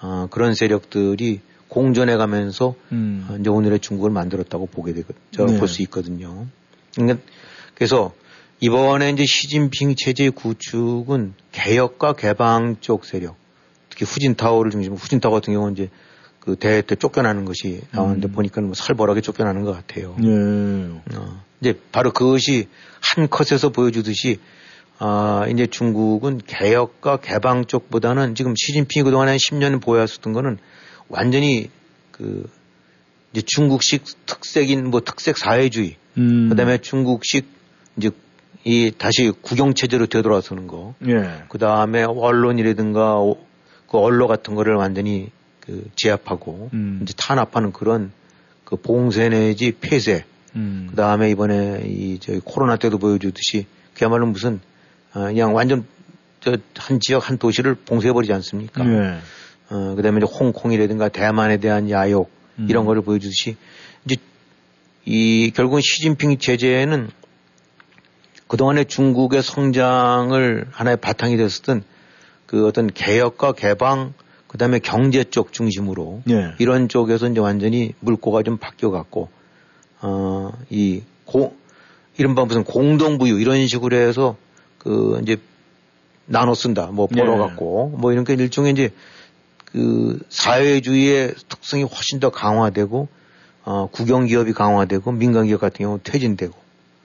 어, 그런 세력들이 공존해 가면서 음. 어, 이제 오늘의 중국을 만들었다고 보게 되고 네. 볼 수 있거든요. 그러니까 그래서 이번에 이제 시진핑 체제의 구축은 개혁과 개방 쪽 세력, 특히 후진타오를 중심으로 후진타오 같은 경우는 이제 그 대회 때 쫓겨나는 것이 나왔는데 음. 보니까 뭐 살벌하게 쫓겨나는 것 같아요. 네. 어, 이제 바로 그것이 한 컷에서 보여주듯이 아, 이제 중국은 개혁과 개방 쪽보다는 지금 시진핑이 그동안에 십 년 보여왔었던 거는 완전히 그 이제 중국식 특색인 뭐 특색 사회주의, 음. 그다음에 중국식 이제 이 다시 국영 체제로 되돌아서는 거, 예. 그다음에 언론이라든가 그 언론 같은 거를 완전히 그 제압하고 음. 이제 탄압하는 그런 그 봉쇄 내지 폐쇄, 음. 그다음에 이번에 이 저희 코로나 때도 보여주듯이 그야말로 무슨 어 그냥 완전 저 한 지역 한 도시를 봉쇄해버리지 않습니까? 예. 어 그다음에 이제 홍콩이라든가 대만에 대한 야욕 음. 이런 거를 보여주듯이 이제 이 결국은 시진핑 체제에는 그동안의 중국의 성장을 하나의 바탕이 됐었던 그 어떤 개혁과 개방 그다음에 경제 쪽 중심으로 예. 이런 쪽에서 이제 완전히 물꼬가 좀 바뀌어갔고 어 이 고 이른바 무슨 공동부유 이런 식으로 해서 그 이제 나눠 쓴다 뭐 벌어갖고 예. 뭐 이런 게 일종의 이제 그 사회주의의 특성이 훨씬 더 강화되고 어 국영 기업이 강화되고 민간 기업 같은 경우 퇴진되고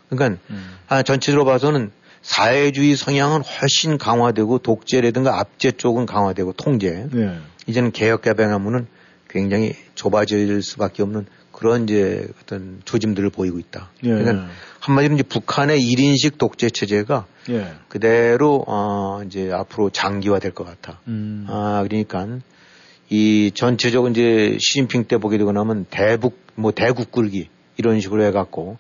그러니까 음. 아, 전체적으로 봐서는 사회주의 성향은 훨씬 강화되고 독재라든가 압제 쪽은 강화되고 통제 예. 이제는 개혁 개방하면은 굉장히 좁아질 수밖에 없는 그런 이제 어떤 조짐들을 보이고 있다. 예. 그러니까 한마디로 이제 북한의 일인식 독재 체제가 예. 그대로 어 이제 앞으로 장기화될 것 같아. 음. 아 그러니까 이 전체적으로 이제 시진핑 때 보게 되고 나면 대북 뭐 대국 굴기 이런 식으로 해갖고.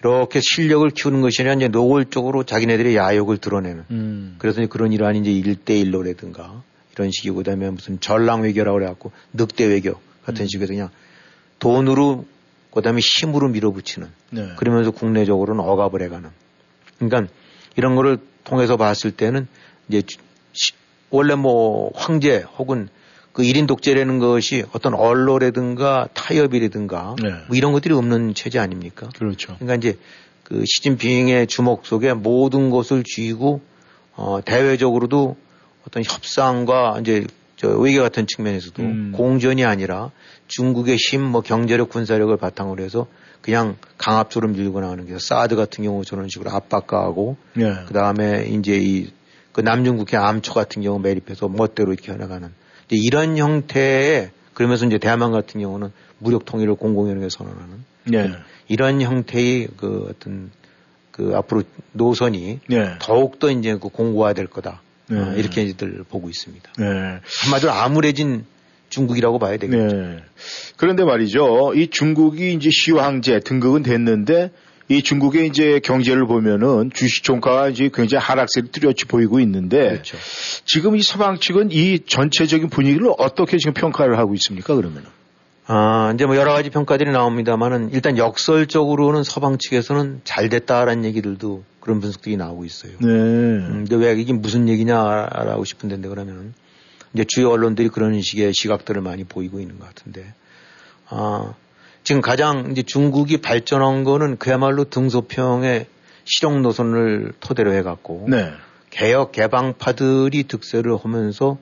이렇게 실력을 키우는 것이 아니라 이제 노골적으로 자기네들의 야욕을 드러내는. 음. 그래서 이제 그런 일환이 이제 일대일로라든가 이런 식이고 그다음에 무슨 전랑외교라고 그래갖고 늑대외교 같은 음. 식으로 그냥 돈으로 그다음에 힘으로 밀어붙이는. 네. 그러면서 국내적으로는 억압을 해가는. 그러니까 이런 거를 통해서 봤을 때는 이제 원래 뭐 황제 혹은 그 일 인 독재라는 것이 어떤 언론이라든가 타협이라든가 네. 뭐 이런 것들이 없는 체제 아닙니까? 그렇죠. 그러니까 이제 그 시진핑의 주목 속에 모든 것을 쥐고 어 대외적으로도 어떤 협상과 이제 저 외교 같은 측면에서도 음. 공전이 아니라 중국의 힘, 뭐 경제력, 군사력을 바탕으로 해서 그냥 강압적으로 밀고 나가는 게 사드 같은 경우 저런 식으로 압박가하고 네. 그 다음에 이제 이 그 남중국해 암초 같은 경우 매립해서 멋대로 이렇게 해나가는. 이제 이런 형태의 그러면서 이제 대만 같은 경우는 무력 통일을 공공연하게 선언하는 네. 이런 형태의 그 어떤 그 앞으로 노선이 네. 더욱더 이제 그 공고화될 거다 네. 어, 이렇게 이제들 보고 있습니다. 네. 한마디로 암울해진 중국이라고 봐야 되겠죠. 네. 그런데 말이죠, 이 중국이 이제 시황제 등극은 됐는데 이 중국의 이제 경제를 보면은 주식 종가가 이제 굉장히 하락세를 뚜렷이 보이고 있는데 그렇죠. 지금 이 서방 측은 이 전체적인 분위기를 어떻게 지금 평가를 하고 있습니까? 그러면은 아 이제 뭐 여러 가지 평가들이 나옵니다만은 일단 역설적으로는 서방 측에서는 잘 됐다라는 얘기들도 그런 분석들이 나오고 있어요. 네. 음, 근데 왜 이게 무슨 얘기냐라고 싶은데 그러면 이제 주요 언론들이 그런 식의 시각들을 많이 보이고 있는 것 같은데 아. 지금 가장 이제 중국이 발전한 거는 그야말로 등소평의 실용 노선을 토대로 해갖고 네. 개혁 개방파들이 득세를 하면서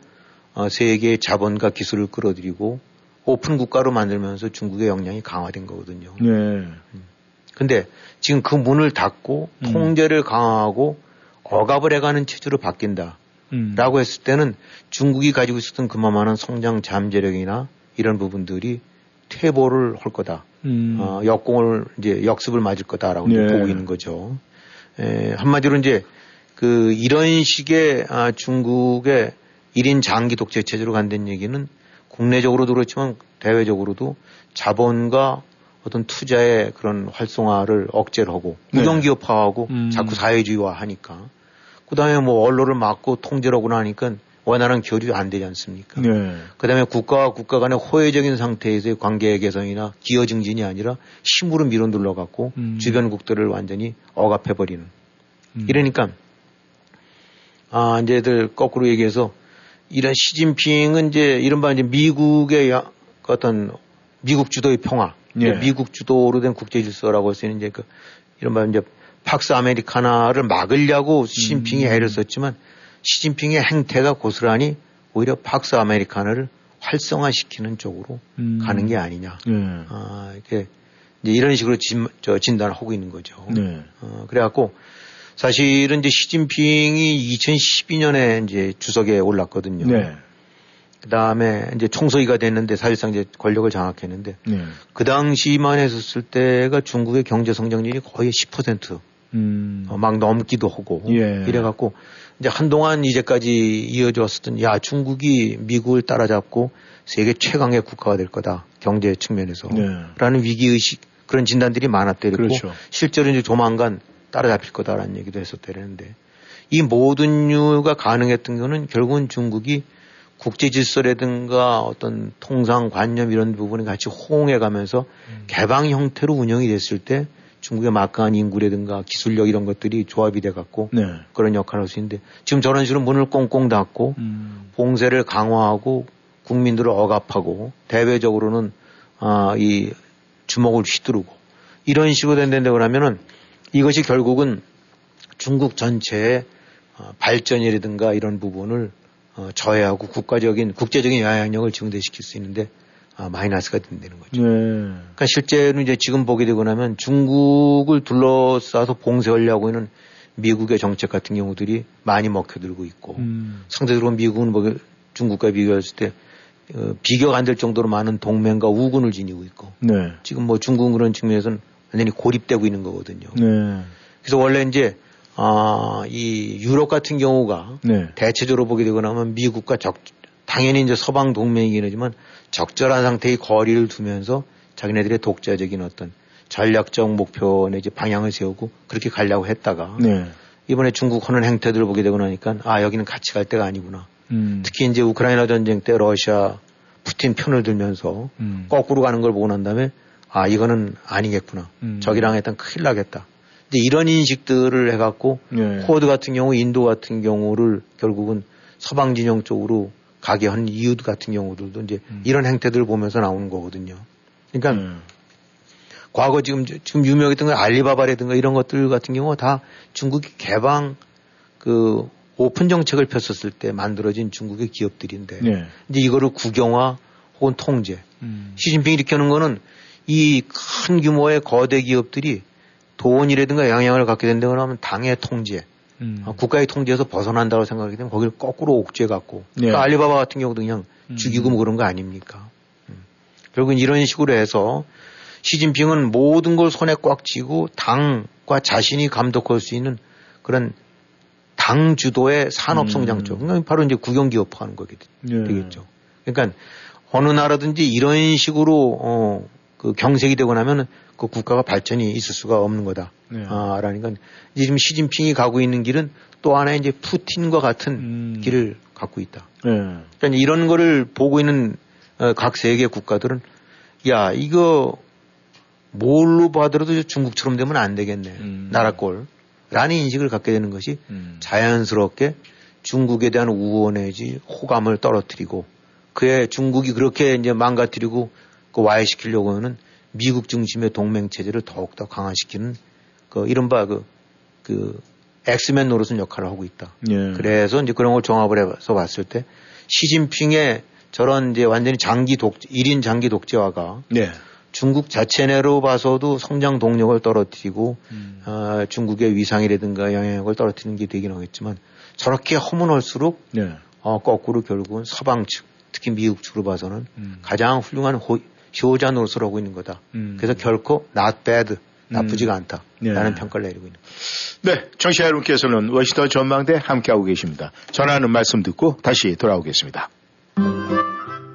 어, 세계의 자본과 기술을 끌어들이고 오픈 국가로 만들면서 중국의 역량이 강화된 거거든요. 그런데 네. 지금 그 문을 닫고 통제를 강화하고 억압을 해가는 체제로 바뀐다라고 음. 했을 때는 중국이 가지고 있었던 그만한 성장 잠재력이나 이런 부분들이 퇴보를 할 거다. 음. 어, 역공을 이제 역습을 맞을 거다라고 예. 보고 있는 거죠. 에, 한마디로 이제 그 이런 식의 아, 중국의 일 인 장기 독재 체제로 간다는 얘기는 국내적으로도 그렇지만 대외적으로도 자본과 어떤 투자의 그런 활성화를 억제를 하고 국영기업화하고 네. 음. 자꾸 사회주의화하니까 그다음에 뭐 언론을 막고 통제를 하고 나니까 원활한 교류 안 되지 않습니까? 네. 그다음에 국가와 국가 간의 호혜적인 상태에서의 관계 개선이나 기여 증진이 아니라 힘으로 밀어 눌러갖고 음. 주변국들을 완전히 억압해 버리는. 음. 이러니까 아 이제들 거꾸로 얘기해서 이런 시진핑은 이제 이른바 이제 미국의 어떤 미국 주도의 평화, 네. 미국 주도로 된 국제 질서라고 할 수 있는 이제 그 이른바 이제 팍스 아메리카나를 막으려고 시진핑이 애를 썼지만. 시진핑의 행태가 고스란히 오히려 팍스 아메리카노를 활성화시키는 쪽으로 음. 가는 게 아니냐. 네. 아, 이렇게 이제 이런 식으로 진, 저 진단을 하고 있는 거죠. 네. 어, 그래갖고 사실은 이제 시진핑이 이천십이 년에 이제 주석에 올랐거든요. 네. 그 다음에 이제 총서기가 됐는데 사실상 이제 권력을 장악했는데 네. 그 당시만 했었을 때가 중국의 경제 성장률이 거의 십 퍼센트 음. 어, 막 넘기도 하고 예. 이래갖고 이제 한동안 이제까지 이어져 왔었던 야 중국이 미국을 따라잡고 세계 최강의 국가가 될 거다 경제 측면에서 네. 라는 위기의식 그런 진단들이 많았대요. 그렇죠. 실제로 이제 조만간 따라잡힐 거다라는 얘기도 했었대는데 이 모든 이유가 가능했던 거는 결국은 중국이 국제 질서라든가 어떤 통상 관념 이런 부분이 같이 호응해 가면서 음. 개방 형태로 운영이 됐을 때 중국의 막강한 인구라든가 기술력 이런 것들이 조합이 돼 갖고 네. 그런 역할을 할 수 있는데 지금 저런 식으로 문을 꽁꽁 닫고 음. 봉쇄를 강화하고 국민들을 억압하고 대외적으로는 아, 이 주먹을 휘두르고 이런 식으로 된다고 하면은 이것이 결국은 중국 전체의 발전이라든가 이런 부분을 저해하고 국가적인 국제적인 영향력을 증대시킬 수 있는데 마이너스가 된다는 거죠. 네. 그러니까 실제로 이제 지금 보게 되고 나면 중국을 둘러싸서 봉쇄하려고 하는 미국의 정책 같은 경우들이 많이 먹혀들고 있고 음. 상대적으로 미국은 뭐 중국과 비교했을 때 비교가 안 될 정도로 많은 동맹과 우군을 지니고 있고 네. 지금 뭐 중국은 그런 측면에서는 완전히 고립되고 있는 거거든요. 네. 그래서 원래 이제 아, 이 유럽 같은 경우가 네. 대체적으로 보게 되고 나면 미국과 적 당연히 이제 서방 동맹이긴 하지만 적절한 상태의 거리를 두면서 자기네들의 독자적인 어떤 전략적 목표 내지 방향을 세우고 그렇게 가려고 했다가 네. 이번에 중국 하는 행태들을 보게 되고 나니까 아 여기는 같이 갈 때가 아니구나. 음. 특히 이제 우크라이나 전쟁 때 러시아 푸틴 편을 들면서 음. 거꾸로 가는 걸 보고 난 다음에 아 이거는 아니겠구나. 음. 적이랑 일단 큰일 나겠다. 이제 이런 인식들을 해갖고 네. 코드 같은 경우 인도 같은 경우를 결국은 서방 진영 쪽으로 가게 한 이유 같은 경우들도 이제 음. 이런 행태들을 보면서 나오는 거거든요. 그러니까 음. 과거 지금 지금 유명했던 건 알리바바라든가 이런 것들 같은 경우 다 중국이 개방 그 오픈 정책을 폈었을 때 만들어진 중국의 기업들인데 네. 이제 이거를 국영화 혹은 통제. 음. 시진핑이 이렇게 하는 거는 이 큰 규모의 거대 기업들이 돈이라든가 영향을 갖게 된다고 하면 당의 통제. 음. 국가의 통제에서 벗어난다고 생각하기 때문에 거기를 거꾸로 옥죄 갖고 네. 그러니까 알리바바 같은 경우도 그냥 음. 죽이고 뭐 그런 거 아닙니까? 음. 결국은 이런 식으로 해서 시진핑은 모든 걸 손에 꽉 쥐고 당과 자신이 감독할 수 있는 그런 당 주도의 산업 성장 쪽, 그러니까 바로 이제 국영기업화하는 거게 네. 되겠죠. 그러니까 어느 나라든지 이런 식으로 어, 그 경색이 되고 나면은 그 국가가 발전이 있을 수가 없는 거다. 네. 아, 라는 건 이제 지금 시진핑이 가고 있는 길은 또 하나의 이제 푸틴과 같은 음. 길을 갖고 있다. 네. 그러니까 이런 거를 보고 있는 각 세계 국가들은 야 이거 뭘로 봐더라도 중국처럼 되면 안 되겠네. 음. 나라 꼴라는 인식을 갖게 되는 것이 음. 자연스럽게 중국에 대한 우호 내지 호감을 떨어뜨리고 그에 중국이 그렇게 이제 망가뜨리고 그 와해시키려고 하는 미국 중심의 동맹체제를 더욱더 강화시키는, 그, 이른바 그, 그, 엑스맨 노릇은 역할을 하고 있다. 예. 그래서 이제 그런 걸 종합을 해서 봤을 때, 시진핑의 저런 이제 완전히 장기 독재, 일 인 장기 독재화가 예. 중국 자체 내로 봐서도 성장 동력을 떨어뜨리고, 음. 어, 중국의 위상이라든가 영향력을 떨어뜨리는 게 되긴 하겠지만, 저렇게 허무할수록, 예. 어, 거꾸로 결국은 서방 측, 특히 미국 측으로 봐서는 음. 가장 훌륭한 호, 효자 노릇을 하고 있는 거다. 음. 그래서 결코 not bad, 나쁘지가 음. 않다. 라는 네. 평가를 내리고 있는 거다. 네. 청취자 여러분께서는 워싱턴 전망대 함께하고 계십니다. 전하는 말씀 듣고 다시 돌아오겠습니다.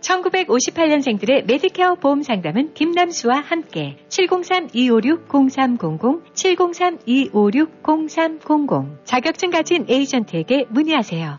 천구백오십팔 년생들의 메디케어 보험 상담은 김남수와 함께 칠공삼 이오육 공삼공공, 칠공삼 이오육 공삼공공 자격증 가진 에이전트에게 문의하세요.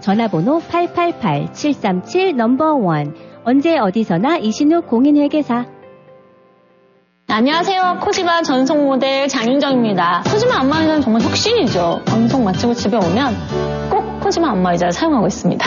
전화번호 팔팔팔 칠삼칠 넘버원 언제 어디서나 이신욱 공인회계사. 안녕하세요. 코지마 전속 모델 장윤정입니다. 코지마 안마의자는 정말 혁신이죠. 방송 마치고 집에 오면 꼭 코지마 안마의자를 사용하고 있습니다.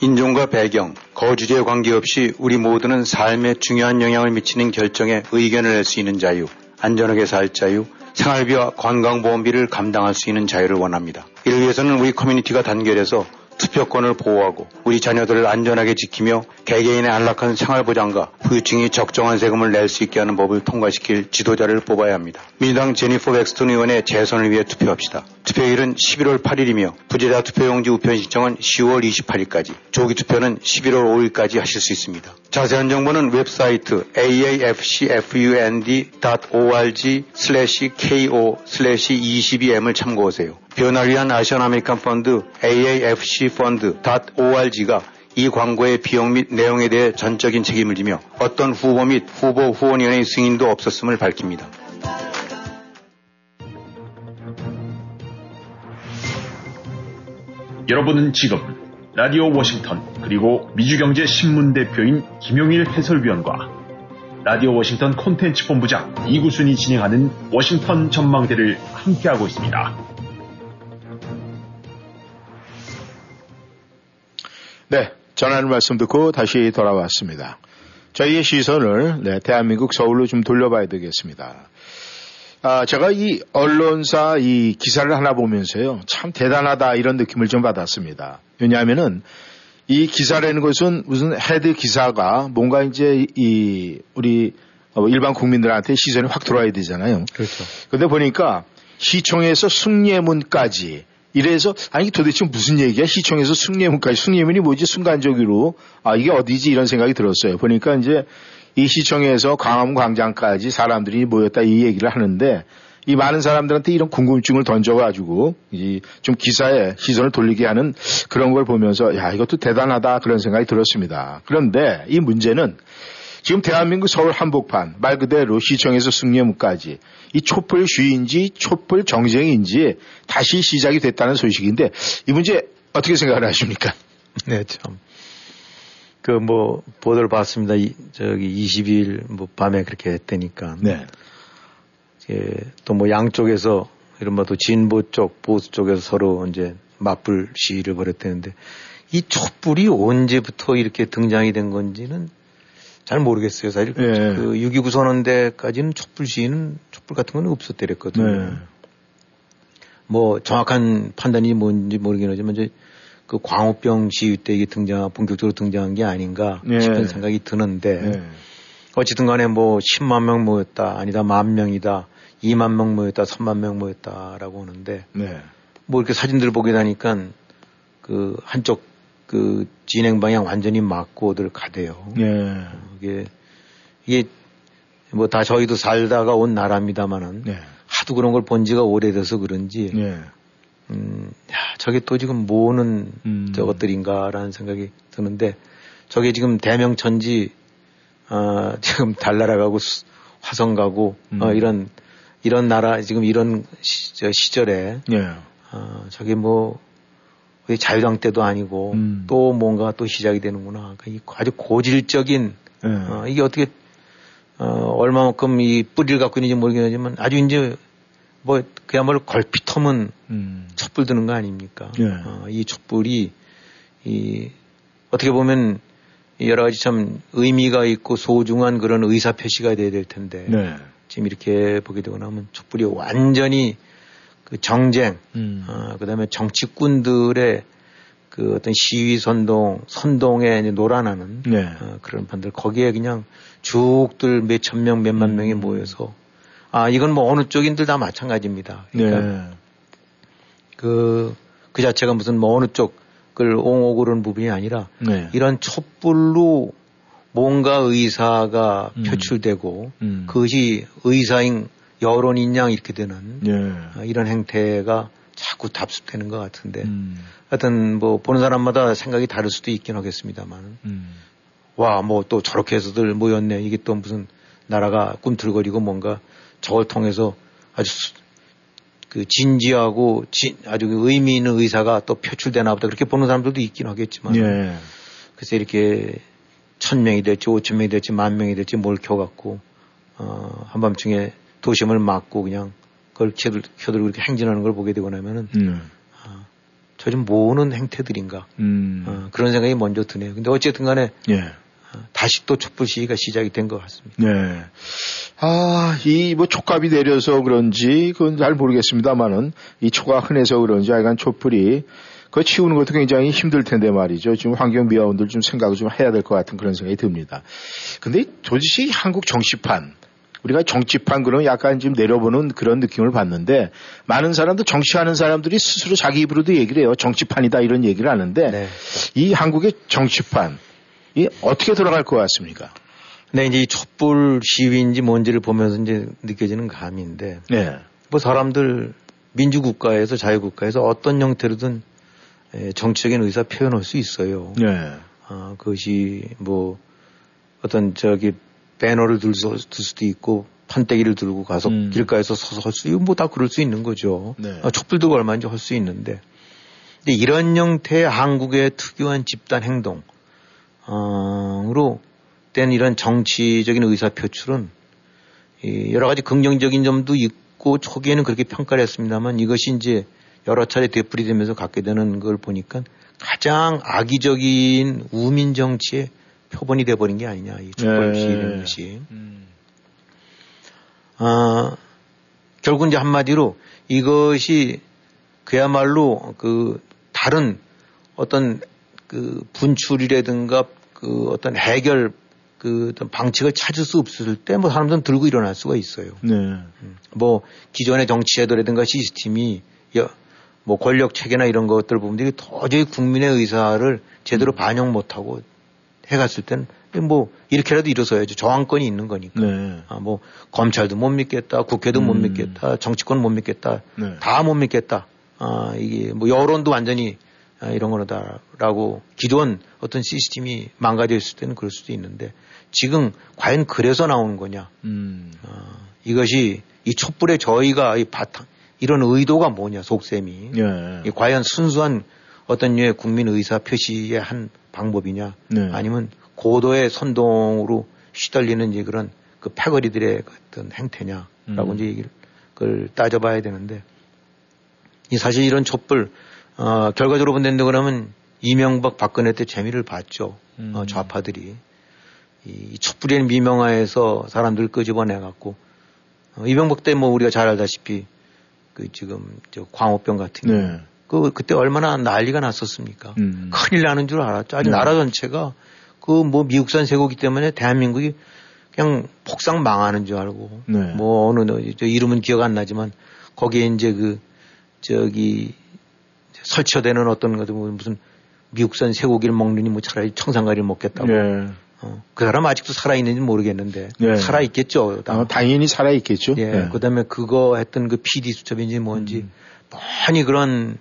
인종과 배경, 거주지에 관계없이 우리 모두는 삶에 중요한 영향을 미치는 결정에 의견을 낼 수 있는 자유, 안전하게 살 자유, 생활비와 건강보험비를 감당할 수 있는 자유를 원합니다. 이를 위해서는 우리 커뮤니티가 단결해서 투표권을 보호하고 우리 자녀들을 안전하게 지키며 개개인의 안락한 생활보장과 부유층이 적정한 세금을 낼 수 있게 하는 법을 통과시킬 지도자를 뽑아야 합니다. 민주당 제니퍼 백스톤 의원의 재선을 위해 투표합시다. 투표일은 십일월 팔일이며 부재자 투표용지 우편 신청은 시월 이십팔일까지, 조기 투표는 십일월 오일까지 하실 수 있습니다. 자세한 정보는 웹사이트 에이에이에프씨에프유엔디 닷 오알지 슬래시 케이오 슬래시 이십이 엠을 참고하세요. 변화를 위한 아시안 아메리칸 펀드 에이에이에프씨펀드 닷 오알지가 이 광고의 비용 및 내용에 대해 전적인 책임을 지며 어떤 후보 및 후보 후원위원회의 승인도 없었음을 밝힙니다. 여러분은 지금 라디오 워싱턴 그리고 미주경제신문대표인 김용일 해설위원과 라디오 워싱턴 콘텐츠 본부장 이구순이 진행하는 워싱턴 전망대를 함께하고 있습니다. 네, 전하는 말씀 듣고 다시 돌아왔습니다. 저희의 시선을 네, 대한민국 서울로 좀 돌려봐야 되겠습니다. 아, 제가 이 언론사 이 기사를 하나 보면서요, 참 대단하다 이런 느낌을 좀 받았습니다. 왜냐하면은 이 기사라는 것은 무슨 헤드 기사가 뭔가 이제 이 우리 일반 국민들한테 시선이 확 들어와야 되잖아요. 그렇죠. 근데 보니까 시청에서 승례문까지 이래서 아니 도대체 무슨 얘기야? 시청에서 승례문까지. 승례문이 뭐지? 순간적으로 아 이게 어디지? 이런 생각이 들었어요. 보니까 이제 이 시청에서 광화문 광장까지 사람들이 모였다 이 얘기를 하는데 이 많은 사람들한테 이런 궁금증을 던져가지고 이 좀 기사에 시선을 돌리게 하는 그런 걸 보면서 야 이것도 대단하다 그런 생각이 들었습니다. 그런데 이 문제는 지금 대한민국 서울 한복판 말 그대로 시청에서 승례문까지 이 촛불 시위인지 촛불 정쟁인지 다시 시작이 됐다는 소식인데 이 문제 어떻게 생각을 하십니까? 네, 참. 그 뭐 보도를 봤습니다. 이, 저기 이십이일 뭐 밤에 그렇게 했다니까. 네. 예, 또 뭐 양쪽에서 이른바 또 진보 쪽, 보수 쪽에서 서로 이제 맞불 시위를 벌였다는데 이 촛불이 언제부터 이렇게 등장이 된 건지는 잘 모르겠어요. 사실 예. 그 육이구 선언대까지는 촛불 시위는 촛불 같은 건 없었대랬거든요. 예. 뭐 정확한 판단이 뭔지 모르긴 하지만 이제 그 광우병 시위 때 이게 등장 본격적으로 등장한 게 아닌가 예. 싶은 생각이 드는데 예. 어쨌든 간에 뭐 십만 명 모였다 아니다 만 명이다 이만 명 모였다 삼만 명 모였다라고 하는데 예. 뭐 이렇게 사진들 보게 되니까 그 한쪽 그 진행 방향 완전히 맞고들 가대요. 예. 이게 이게 뭐 다 저희도 살다가 온 나라입니다만은 예. 하도 그런 걸 본 지가 오래돼서 그런지 예. 음, 야, 저게 또 지금 뭐는 음. 저것들인가라는 생각이 드는데 저게 지금 대명천지 어, 지금 달나라 가고 수, 화성 가고 음. 어, 이런 이런 나라 지금 이런 시, 저 시절에 예. 어, 저게 뭐 자유당 때도 아니고 음. 또 뭔가 또 시작이 되는구나. 그러니까 아주 고질적인 네. 어, 이게 어떻게 어, 얼마만큼 이 뿌리를 갖고 있는지 모르겠지만 아주 이제 뭐 그야말로 걸핏 터면 음. 촛불 드는 거 아닙니까? 네. 어, 이 촛불이 이 어떻게 보면 여러 가지 참 의미가 있고 소중한 그런 의사표시가 돼야 될 텐데 네. 지금 이렇게 보게 되고 나면 촛불이 완전히 그 정쟁, 음. 어, 그 다음에 정치꾼들의 그 어떤 시위 선동, 선동에 이제 놀아나는 네. 어, 그런 판들 거기에 그냥 쭉들 몇천 명, 몇만 음. 명이 모여서 아, 이건 뭐 어느 쪽인들 다 마찬가지입니다. 그러니까 네. 그, 그 자체가 무슨 뭐 어느 쪽 그걸 옹호 그런 부분이 아니라 네. 이런 촛불로 뭔가 의사가 음. 표출되고 음. 그것이 의사인 여론인 양 이렇게 되는 예. 이런 행태가 자꾸 답습되는 것 같은데 음. 하여튼 뭐 보는 사람마다 생각이 다를 수도 있긴 하겠습니다만 음. 와, 뭐 또 저렇게 해서들 모였네. 이게 또 무슨 나라가 꿈틀거리고 뭔가 저걸 통해서 아주 그 진지하고 진, 아주 의미 있는 의사가 또 표출되나 보다 그렇게 보는 사람들도 있긴 하겠지만 예. 그래서 이렇게 천 명이 될지 오천 명이 될지 만 명이 될지 뭘 켜갖고 어, 한밤중에 도심을 막고 그냥 그걸 켜들고 이렇게 행진하는 걸 보게 되고 나면은 음. 아, 저 좀 뭐는 행태들인가 음. 아, 그런 생각이 먼저 드네요. 근데 어쨌든 간에 예. 다시 또 촛불 시위가 시작이 된 것 같습니다. 네. 아, 이 뭐 촉각이 내려서 그런지 그건 잘 모르겠습니다만은 이 초가 흔해서 그런지 하여간 촛불이 그거 치우는 것도 굉장히 힘들 텐데 말이죠. 지금 환경미화원들 좀 생각을 좀 해야 될 것 같은 그런 생각이 듭니다. 근데 도대체 한국 정치판 우리가 정치판 그런 약간 지금 내려보는 그런 느낌을 받는데 많은 사람들 정치하는 사람들이 스스로 자기 입으로도 얘기를 해요. 정치판이다 이런 얘기를 하는데 네. 이 한국의 정치판 이 어떻게 돌아갈 것 같습니까? 네, 이제 이 촛불 시위인지 뭔지를 보면서 이제 느껴지는 감인데, 네. 뭐 사람들 민주국가에서 자유국가에서 어떤 형태로든 정치적인 의사 표현할 수 있어요. 네. 아, 그것이 뭐 어떤 저기 배너를 들, 수, 들 수도 있고 판때기를 들고 가서 음. 길가에서 서서 할 수 있고 뭐 다 그럴 수 있는 거죠. 네. 아, 촛불 들고 얼마인지 할 수 있는데, 근데 이런 형태의 한국의 특유한 집단 행동. 어로 된 이런 정치적인 의사 표출은 여러 가지 긍정적인 점도 있고 초기에는 그렇게 평가를 했습니다만 이것이 이제 여러 차례 되풀이 되면서 갖게 되는 걸 보니까 가장 악의적인 우민 정치의 표본이 돼버린 게 아니냐 이 촛불 시위라는 것이 음. 어, 결국 이제 한마디로 이것이 그야말로 그 다른 어떤 그 분출이라든가 그 어떤 해결 그 어떤 방책을 찾을 수 없을 때 뭐 사람들은 들고 일어날 수가 있어요. 네. 뭐 기존의 정치제도라든가 시스템이 뭐 권력 체계나 이런 것들 보면 이게 도저히 국민의 의사를 제대로 음. 반영 못하고 해갔을 때는 뭐 이렇게라도 일어서야죠. 저항권이 있는 거니까. 네. 아 뭐 검찰도 못 믿겠다, 국회도 음. 못 믿겠다, 정치권 못 믿겠다, 네. 다 못 믿겠다. 아 이게 뭐 여론도 완전히 이런 거다라고 기존 어떤 시스템이 망가져 있을 때는 그럴 수도 있는데 지금 과연 그래서 나오는 거냐 음. 어, 이것이 이 촛불의 저희가 이 바탕 이런 의도가 뭐냐 속셈이 예. 이 과연 순수한 어떤 류의 국민 의사 표시의 한 방법이냐 네. 아니면 고도의 선동으로 휘둘리는 이제 그런 그 패거리들의 어떤 행태냐라고 음. 이제 얘기를 그걸 따져봐야 되는데 이 사실 이런 촛불 어, 결과적으로 본다는데 그러면 이명박 박근혜 때 재미를 봤죠. 음. 어, 좌파들이. 이 촛불의 미명하에서 사람들 끄집어내갖고, 어, 이명박 때 뭐 우리가 잘 알다시피 그 지금 저 광우병 같은 거. 네. 그, 그때 얼마나 난리가 났었습니까? 음. 큰일 나는 줄 알았죠. 아니, 네. 나라 전체가 그 뭐 미국산 세고기 때문에 대한민국이 그냥 폭삭 망하는 줄 알고. 네. 뭐 어느, 저 이름은 기억 안 나지만 거기에 이제 그 저기 설치되는 어떤 것들 무슨 미국산 쇠고기를 먹느니 뭐 차라리 청산가리를 먹겠다고. 네. 어, 그 사람 아직도 살아있는지 모르겠는데 네. 살아있겠죠. 어, 당연히 살아있겠죠. 예. 네. 그다음에 그거 했던 그 피디 수첩인지 뭔지 뻔히 음. 그런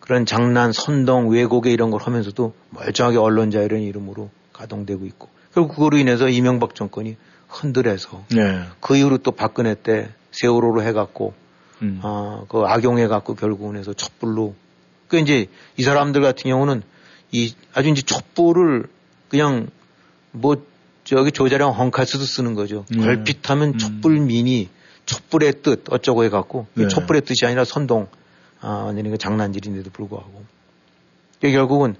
그런 장난, 선동, 왜곡에 이런 걸 하면서도 멀쩡하게 언론자 이런 이름으로 가동되고 있고 결국 그거로 인해서 이명박 정권이 흔들해서 네. 그 이후로 또 박근혜 때 세월호로 해갖고 음. 어, 그 악용해 갖고 결국은 해서 촛불로. 그 그러니까 이제 이 사람들 같은 경우는 이 아주 이제 촛불을 그냥 뭐 저기 조자령 헝카스도 쓰는 거죠. 네. 걸핏하면 촛불민이 촛불의 뜻 어쩌고 해갖고 네. 촛불의 뜻이 아니라 선동 아, 그러니까 장난질인데도 불구하고. 그러니까 결국은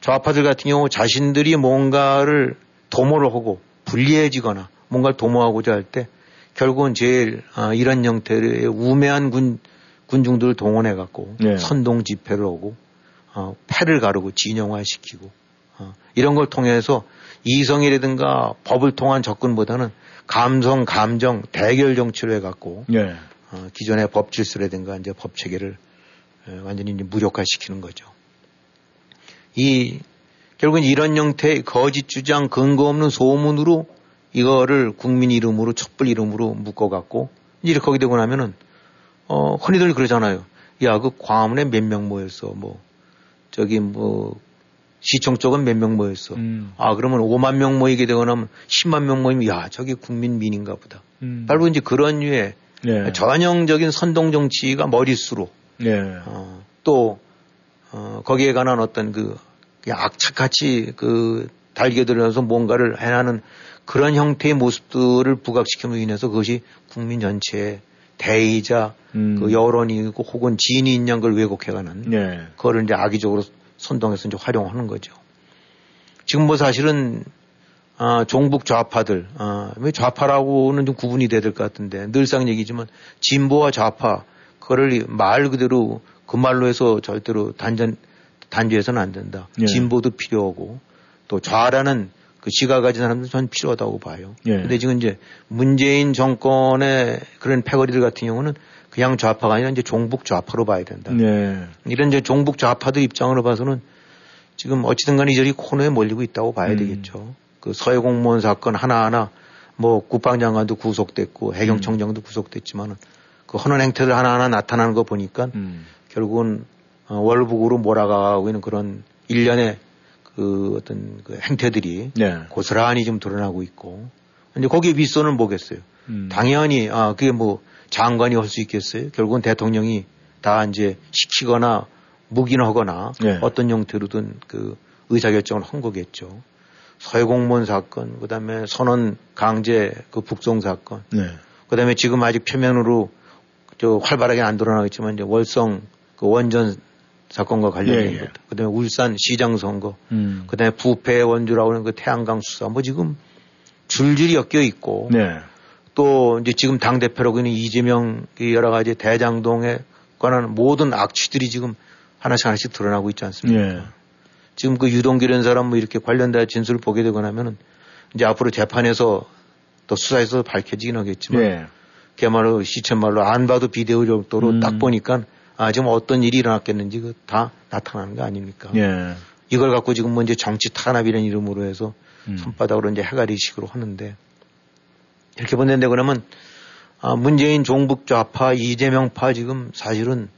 좌파들 같은 경우 자신들이 뭔가를 도모를 하고 불리해지거나 뭔가를 도모하고자 할 때 결국은 제일 아, 이런 형태의 우매한 군, 군중들을 동원해갖고 네. 선동 집회를 하고 어, 패를 가르고 진영화시키고 어, 이런 걸 통해서 이성이라든가 법을 통한 접근보다는 감성, 감정, 대결 정치를 해갖고 예. 어, 기존의 법 질서라든가 이제 법 체계를 완전히 이제 무력화시키는 거죠. 이 결국은 이런 형태의 거짓 주장, 근거 없는 소문으로 이거를 국민 이름으로 촛불 이름으로 묶어갖고 이제 거기 되고 나면은 어, 흔히들 그러잖아요. 야, 그 광화문에 몇 명 모였어, 뭐 저기 뭐. 시청 쪽은 몇 명 모였어. 음. 아, 그러면 오만 명 모이게 되거나 십만 명 모이면 야, 저게 국민민인가 보다. 음. 바로 이제 그런 류의 예. 전형적인 선동 정치가 머릿수로 예. 어, 또 어, 거기에 관한 어떤 그 악착같이 그 달겨들면서 뭔가를 해나는 그런 형태의 모습들을 부각시킴으로 인해서 그것이 국민 전체의 대의자 음. 그 여론이고 혹은 지인이 있는 걸 왜곡해가는 예. 그거를 이제 악의적으로 선동해서 이제 활용하는 거죠. 지금 뭐 사실은 아, 종북 좌파들, 아, 좌파라고는 좀 구분이 돼야 될 것 같은데 늘상 얘기지만 진보와 좌파 그거를 말 그대로 그 말로 해서 절대로 단전 단죄해서는 안 된다. 예. 진보도 필요하고 또 좌라는 그 시각 가진 사람들 전 필요하다고 봐요. 그런데 예. 지금 이제 문재인 정권의 그런 패거리들 같은 경우는. 그냥 좌파가 아니라 이제 종북 좌파로 봐야 된다. 네. 이런 이제 종북 좌파들 입장으로 봐서는 지금 어찌든 간에 이 절이 코너에 몰리고 있다고 봐야 음. 되겠죠. 그 서해 공무원 사건 하나하나 뭐 국방장관도 구속됐고 해경청장도 음. 구속됐지만은 그 허난 행태들 하나하나 나타나는 거 보니까 음. 결국은 월북으로 몰아가고 있는 그런 일련의 그 어떤 그 행태들이 네. 고스란히 좀 드러나고 있고 이제 거기에 윗선은 뭐겠어요. 음. 당연히 아, 그게 뭐 장관이 할 수 있겠어요? 결국은 대통령이 다 이제 시키거나 묵인하거나 네. 어떤 형태로든 그 의사결정을 한 거겠죠. 서해공무원 사건, 그 다음에 선원 강제 그 북송 사건, 네. 그 다음에 지금 아직 표면으로 저 활발하게 안 드러나겠지만 이제 월성 그 원전 사건과 관련된 네. 것, 그 다음에 울산 시장 선거, 음. 그 다음에 부패의 원조라고 하는 그 태양강 수사, 뭐 지금 줄줄이 엮여 있고. 네. 또 이제 지금 당 대표라고 있는 이재명 여러 가지 대장동에 관한 모든 악취들이 지금 하나씩 하나씩 드러나고 있지 않습니까? 예. 지금 그 유동규라는 사람 뭐 이렇게 관련된 진술을 보게 되고 나면은 이제 앞으로 재판에서 또 수사에서 밝혀지긴 하겠지만, 예. 걔말로 시쳇말로 안 봐도 비대위 정도로 음. 딱 보니까 아 지금 어떤 일이 일어났겠는지 그 다 나타나는 거 아닙니까? 예. 이걸 갖고 지금 뭐 이제 정치 탄압이라는 이름으로 해서 음. 손바닥으로 이제 해가리식으로 하는데. 이렇게 보낸데 그러면 아, 문재인 종북 좌파 이재명파 지금 사실은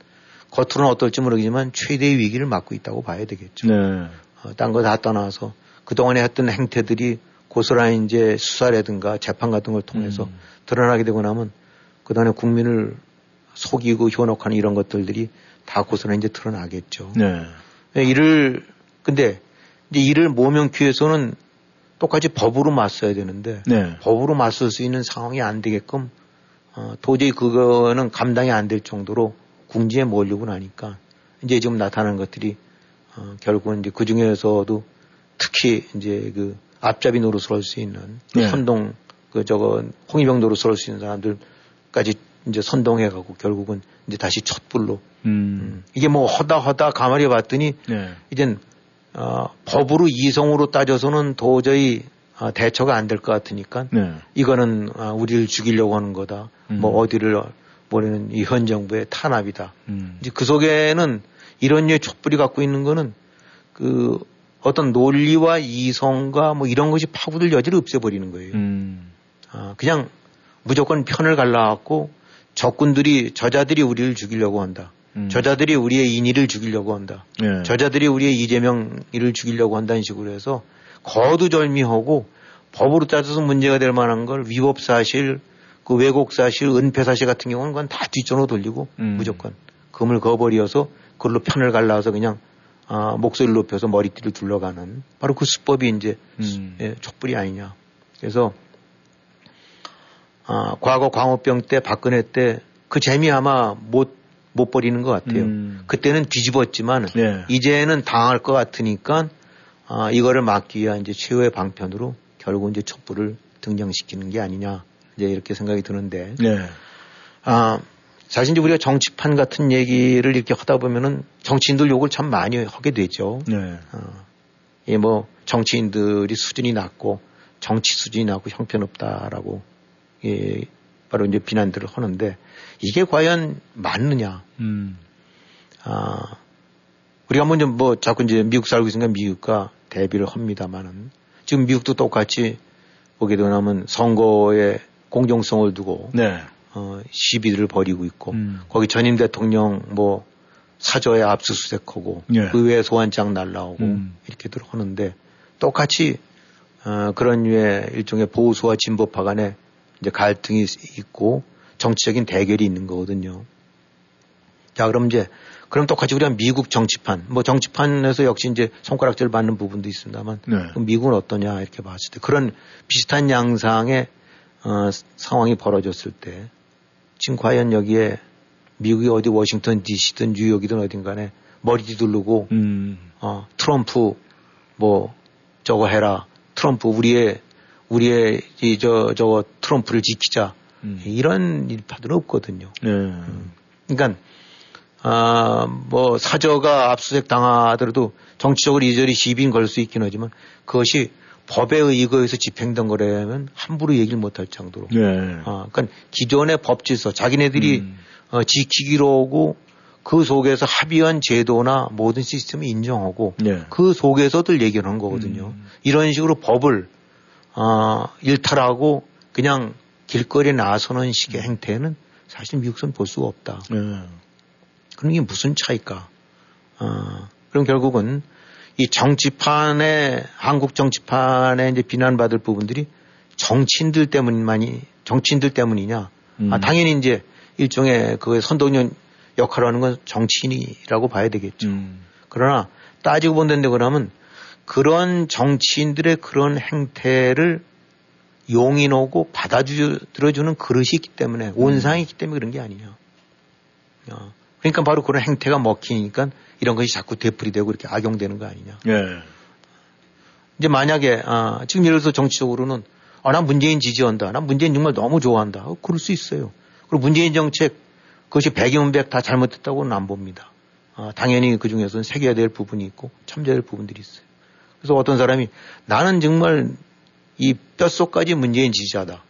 겉으로는 어떨지 모르겠지만 최대의 위기를 맞고 있다고 봐야 되겠죠. 네. 어, 딴 거 다 떠나서 그동안에 했던 행태들이 고스란히 이제 수사라든가 재판 같은 걸 통해서 음. 드러나게 되고 나면 그동안에 국민을 속이고 현혹하는 이런 것들이 다 고스란히 이제 드러나겠죠. 네. 이를 근데 이제 이를 모면기 위해서는 똑같이 법으로 맞서야 되는데 네. 법으로 맞설 수 있는 상황이 안 되게끔 어, 도저히 그거는 감당이 안 될 정도로 궁지에 몰리고 나니까 이제 지금 나타나는 것들이 어, 결국은 이제 그 중에서도 특히 이제 그 앞잡이 노릇을 할 수 있는 네. 선동 그 저거 홍위병 노릇을 할 수 있는 사람들까지 이제 선동해가고 결국은 이제 다시 촛불로 음. 음. 이게 뭐 허다 허다 가만히 봤더니 네. 이젠 어, 법으로 이성으로 따져서는 도저히 어, 대처가 안 될 것 같으니까 네. 이거는 어, 우리를 죽이려고 하는 거다. 음. 뭐 어디를 모르는 이 현 정부의 탄압이다. 음. 이제 그 속에는 이런 류의 촛불이 갖고 있는 거는 그 어떤 논리와 이성과 뭐 이런 것이 파고들 여지를 없애버리는 거예요. 음. 어, 그냥 무조건 편을 갈라갖고 적군들이 저자들이 우리를 죽이려고 한다. 음. 저자들이 우리의 인의를 죽이려고 한다. 예. 저자들이 우리의 이재명이를 죽이려고 한다는 식으로 해서 거두절미하고 법으로 따져서 문제가 될 만한 걸 위법사실 그 왜곡 사실, 은폐 사실 같은 경우는 그건 다 뒷전으로 돌리고 음. 무조건 금을 거버리어서 그걸로 편을 갈라서 그냥 아, 목소리를 높여서 머리띠를 둘러가는 바로 그 수법이 이제 음. 예, 촛불이 아니냐. 그래서 아, 과거 광우병 때 박근혜 때 그 재미 아마 못, 못 버리는 것 같아요. 음. 그때는 뒤집었지만 네. 이제는 당할 것 같으니까 아, 이거를 막기 위한 이제 최후의 방편으로 결국 이제 촛불을 등장시키는 게 아니냐. 이제 이렇게 생각이 드는데. 네. 아, 사실 이제 우리가 정치판 같은 얘기를 이렇게 하다 보면은 정치인들 욕을 참 많이 하게 되죠. 네. 어, 예, 뭐 정치인들이 수준이 낮고 정치 수준이 낮고 형편없다라고 예, 바로 이제 비난들을 하는데 이게 과연 맞느냐. 음. 아, 우리가 한번 좀 뭐 자꾸 이제 미국 살고 있으니까 미국과 대비를 합니다만은 지금 미국도 똑같이 보게 되면 선거에 공정성을 두고 네. 어, 시비를 벌이고 있고 음. 거기 전임 대통령 뭐 사저에 압수수색하고 예. 의회 소환장 날라오고 음. 이렇게들 하는데 똑같이 어, 그런 류의 일종의 보수와 진보파 간에 이제 갈등이 있고 정치적인 대결이 있는 거거든요. 자, 그럼 이제 그럼 똑같이 우리가 미국 정치판 뭐 정치판에서 역시 이제 손가락질 받는 부분도 있습니다만 네. 미국은 어떠냐 이렇게 봤을 때 그런 비슷한 양상의 어, 상황이 벌어졌을 때 지금 과연 여기에 미국이 어디 워싱턴 디씨든 뉴욕이든 어딘 간에 머리 뒤두르고 음. 어, 트럼프 뭐 저거 해라 트럼프 우리의 우리의 이 저 저거 트럼프를 지키자 음. 이런 일파들은 없거든요. 네. 음. 그러니까 아, 뭐 사저가 압수수색 당하더라도 정치적으로 이리저리 시비는 걸 수 있긴 하지만 그것이 법에 의거해서 집행된 거라면 함부로 얘기를 못할 정도로. 네. 아, 그러니까 기존의 법질서 자기네들이 음. 어, 지키기로 하고 그 속에서 합의한 제도나 모든 시스템을 인정하고 네. 그 속에서들 얘기를 한 거거든요. 음. 이런 식으로 법을 어, 일탈하고 그냥 길거리에 나서는 식의 행태는 사실 미국선 볼 수가 없다. 네. 그럼 이게 무슨 차이일까? 어, 그럼 결국은 이 정치판에, 한국 정치판에 이제 비난받을 부분들이 정치인들 때문만이, 정치인들 때문이냐. 음. 아, 당연히 이제 일종의 그 선동연 역할을 하는 건 정치인이라고 봐야 되겠죠. 음. 그러나 따지고 본다는데 그러면 그런 정치인들의 그런 행태를 용인하고 받아들여주는 그릇이 있기 때문에, 온상이 있기 때문에 그런 게 아니냐. 어. 그러니까 바로 그런 행태가 먹히니까 이런 것이 자꾸 되풀이되고 이렇게 악용되는 거 아니냐. 예. 이제 만약에 아, 지금 예를 들어서 정치적으로는 아, 난 문재인 지지한다. 난 문재인 정말 너무 좋아한다. 어, 그럴 수 있어요. 그리고 문재인 정책 그것이 백이면 백 다 잘못됐다고는 안 봅니다. 아, 당연히 그중에서는 새겨야 될 부분이 있고 참조해야 될 부분들이 있어요. 그래서 어떤 사람이 나는 정말 이 뼛속까지 문재인 지지자다.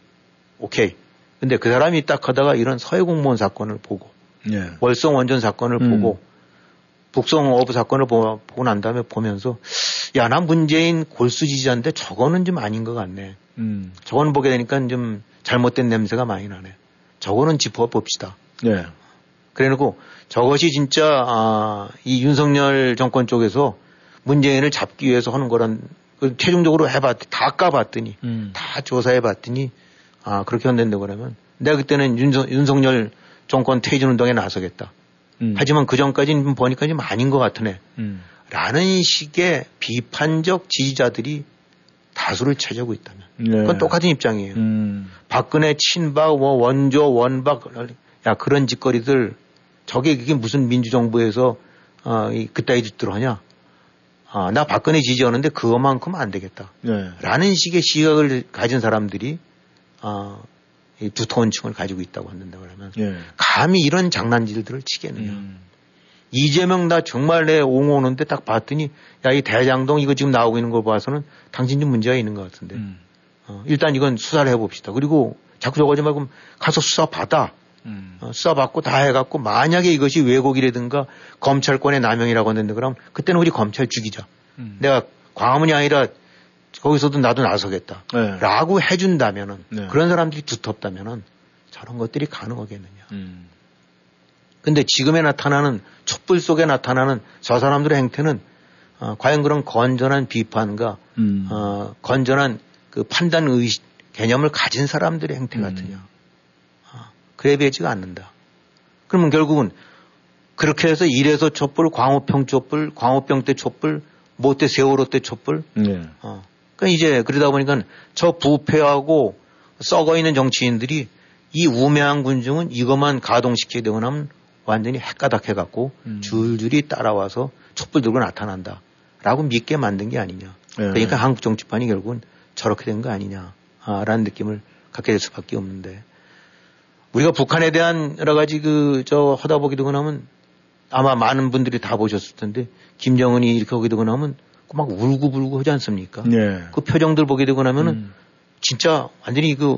오케이. 근데 그 사람이 딱 하다가 이런 서해 공무원 사건을 보고 예. 월성 원전 사건을 음. 보고 북송 어부 사건을 보, 보고 난 다음에 보면서 야, 난 문재인 골수 지지자인데 저거는 좀 아닌 것 같네. 음. 저건 보게 되니까 좀 잘못된 냄새가 많이 나네. 저거는 짚어 봅시다. 예. 그래놓고 저것이 진짜 아, 이 윤석열 정권 쪽에서 문재인을 잡기 위해서 하는 거란 최종적으로 해봤 다 까봤더니 음. 다 조사해봤더니 아 그렇게 한다고 그러면 내가 그때는 윤석, 윤석열 정권 퇴진 운동에 나서겠다. 음. 하지만 그 전까지는 보니까 좀 아닌 것 같으네. 음. 라는 식의 비판적 지지자들이 다수를 차지하고 있다면. 네. 그건 똑같은 입장이에요. 음. 박근혜, 친박, 뭐 원조, 원박, 야, 그런 짓거리들 저게 이게 무슨 민주정부에서 어, 이, 그따위 짓들 하냐. 아, 나 박근혜 지지하는데 그거만큼 안 되겠다. 네. 라는 식의 시각을 가진 사람들이 어, 이 두터운 층을 가지고 있다고 한다 그러면 예. 감히 이런 장난질들을 치겠느냐. 음. 이재명 나 정말 내 옹호하는데 딱 봤더니 야, 이 대장동 이거 지금 나오고 있는 걸 봐서는 당신 좀 문제가 있는 것 같은데 음. 어, 일단 이건 수사를 해봅시다. 그리고 자꾸 저거 하지 말고 가서 수사 받아. 음. 어, 수사 받고 다 해갖고 만약에 이것이 왜곡이라든가 검찰권의 남용이라고 하는데 그러면 그때는 우리 검찰 죽이자. 음. 내가 광화문이 아니라 거기서도 나도 나서겠다. 네. 라고 해준다면은, 네. 그런 사람들이 두텁다면은 저런 것들이 가능하겠느냐. 음. 근데 지금에 나타나는, 촛불 속에 나타나는 저 사람들의 행태는, 어, 과연 그런 건전한 비판과, 음. 어, 건전한 그 판단 의식, 개념을 가진 사람들의 행태 같으냐. 음. 그래비해지가 않는다. 그러면 결국은 그렇게 해서 이래서 촛불, 광우평 촛불, 광우병 때 촛불, 못때 세월호 때 촛불. 네. 어. 그러니까 이제 그러다 보니까 저 부패하고 썩어있는 정치인들이 이 우매한 군중은 이것만 가동시키게 되고 나면 완전히 헷가닥해갖고 음. 줄줄이 따라와서 촛불 들고 나타난다. 라고 믿게 만든 게 아니냐. 네. 그러니까 한국 정치판이 결국은 저렇게 된 거 아니냐라는 느낌을 갖게 될 수밖에 없는데 우리가 북한에 대한 여러 가지 그 저 허다보기 되고 나면 아마 많은 분들이 다 보셨을 텐데 김정은이 이렇게 오게 되고 나면 막 울고불고 하지 않습니까? 네. 그 표정들 보게 되고 나면은 음. 진짜 완전히 그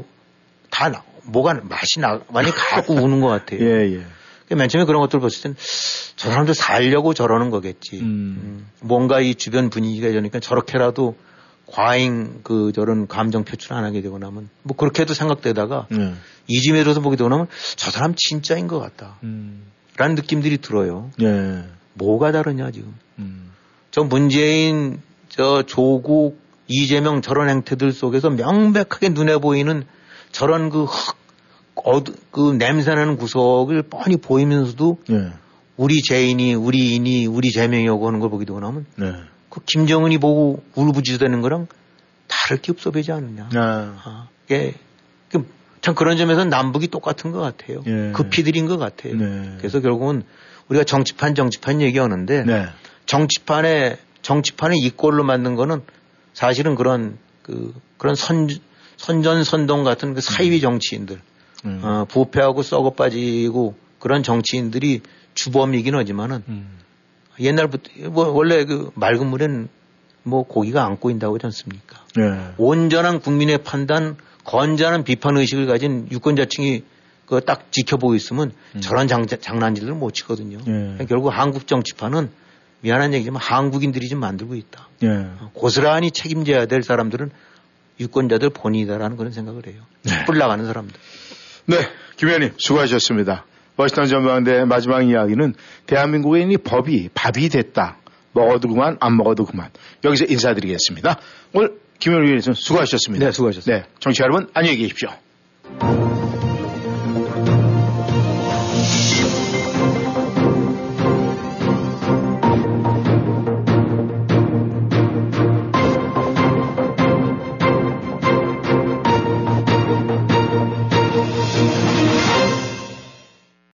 다 뭐가 맛이 나 많이 가고 우는 것 같아요. 예, 예. 맨 처음에 그런 것들을 봤을 땐 저 사람들 살려고 저러는 거겠지. 음. 음. 뭔가 이 주변 분위기가 이러니까 저렇게라도 과잉 그 저런 감정 표출 안 하게 되고 나면 뭐 그렇게도 생각되다가 네. 이쯤에 들어서 보게 되고 나면 저 사람 진짜인 것 같다. 음. 라는 느낌들이 들어요. 예. 뭐가 다르냐 지금. 음. 저 문재인, 저 조국, 이재명 저런 행태들 속에서 명백하게 눈에 보이는 저런 그 흑, 어두, 그 냄새나는 구석을 뻔히 보이면서도 예. 우리 재인이, 우리 인이, 우리 재명이라고 하는 걸 보게 되고 나면 예. 그 김정은이 보고 울부짖어대는 거랑 다를 게 없어 보이지 않느냐. 예. 아, 예. 참 그런 점에서 남북이 똑같은 것 같아요. 예. 그 피들인 것 같아요. 네. 그래서 결국은 우리가 정치판 정치판 얘기하는데 네. 정치판에 정치판에 이꼴로 만든 거는 사실은 그런 그 그런 선 선전 선동 같은 그 사이비 정치인들 음. 어, 부패하고 썩어 빠지고 그런 정치인들이 주범이긴 하지만은 음. 옛날부터 뭐 원래 그 맑은 물엔 뭐 고기가 안 꼬인다고 하지 않습니까? 네. 온전한 국민의 판단 건전한 비판 의식을 가진 유권자층이 그 딱 지켜보고 있으면 음. 저런 장, 장난질을 못 치거든요. 예. 그러니까 결국 한국 정치판은 미안한 얘기지만 한국인들이 좀 만들고 있다. 예. 고스란히 책임져야 될 사람들은 유권자들 본인이다라는 그런 생각을 해요. 네. 뿔 나가는 사람들. 네, 김 의원님 수고하셨습니다. 워싱턴 전망대 마지막 이야기는 대한민국의 이 법이 밥이 됐다. 먹어도 그만 안 먹어도 그만. 여기서 인사드리겠습니다. 오늘 김현우 의원님 수고하셨습니다. 네, 수고하셨습니다. 네, 청취자 여러분 안녕히 계십시오.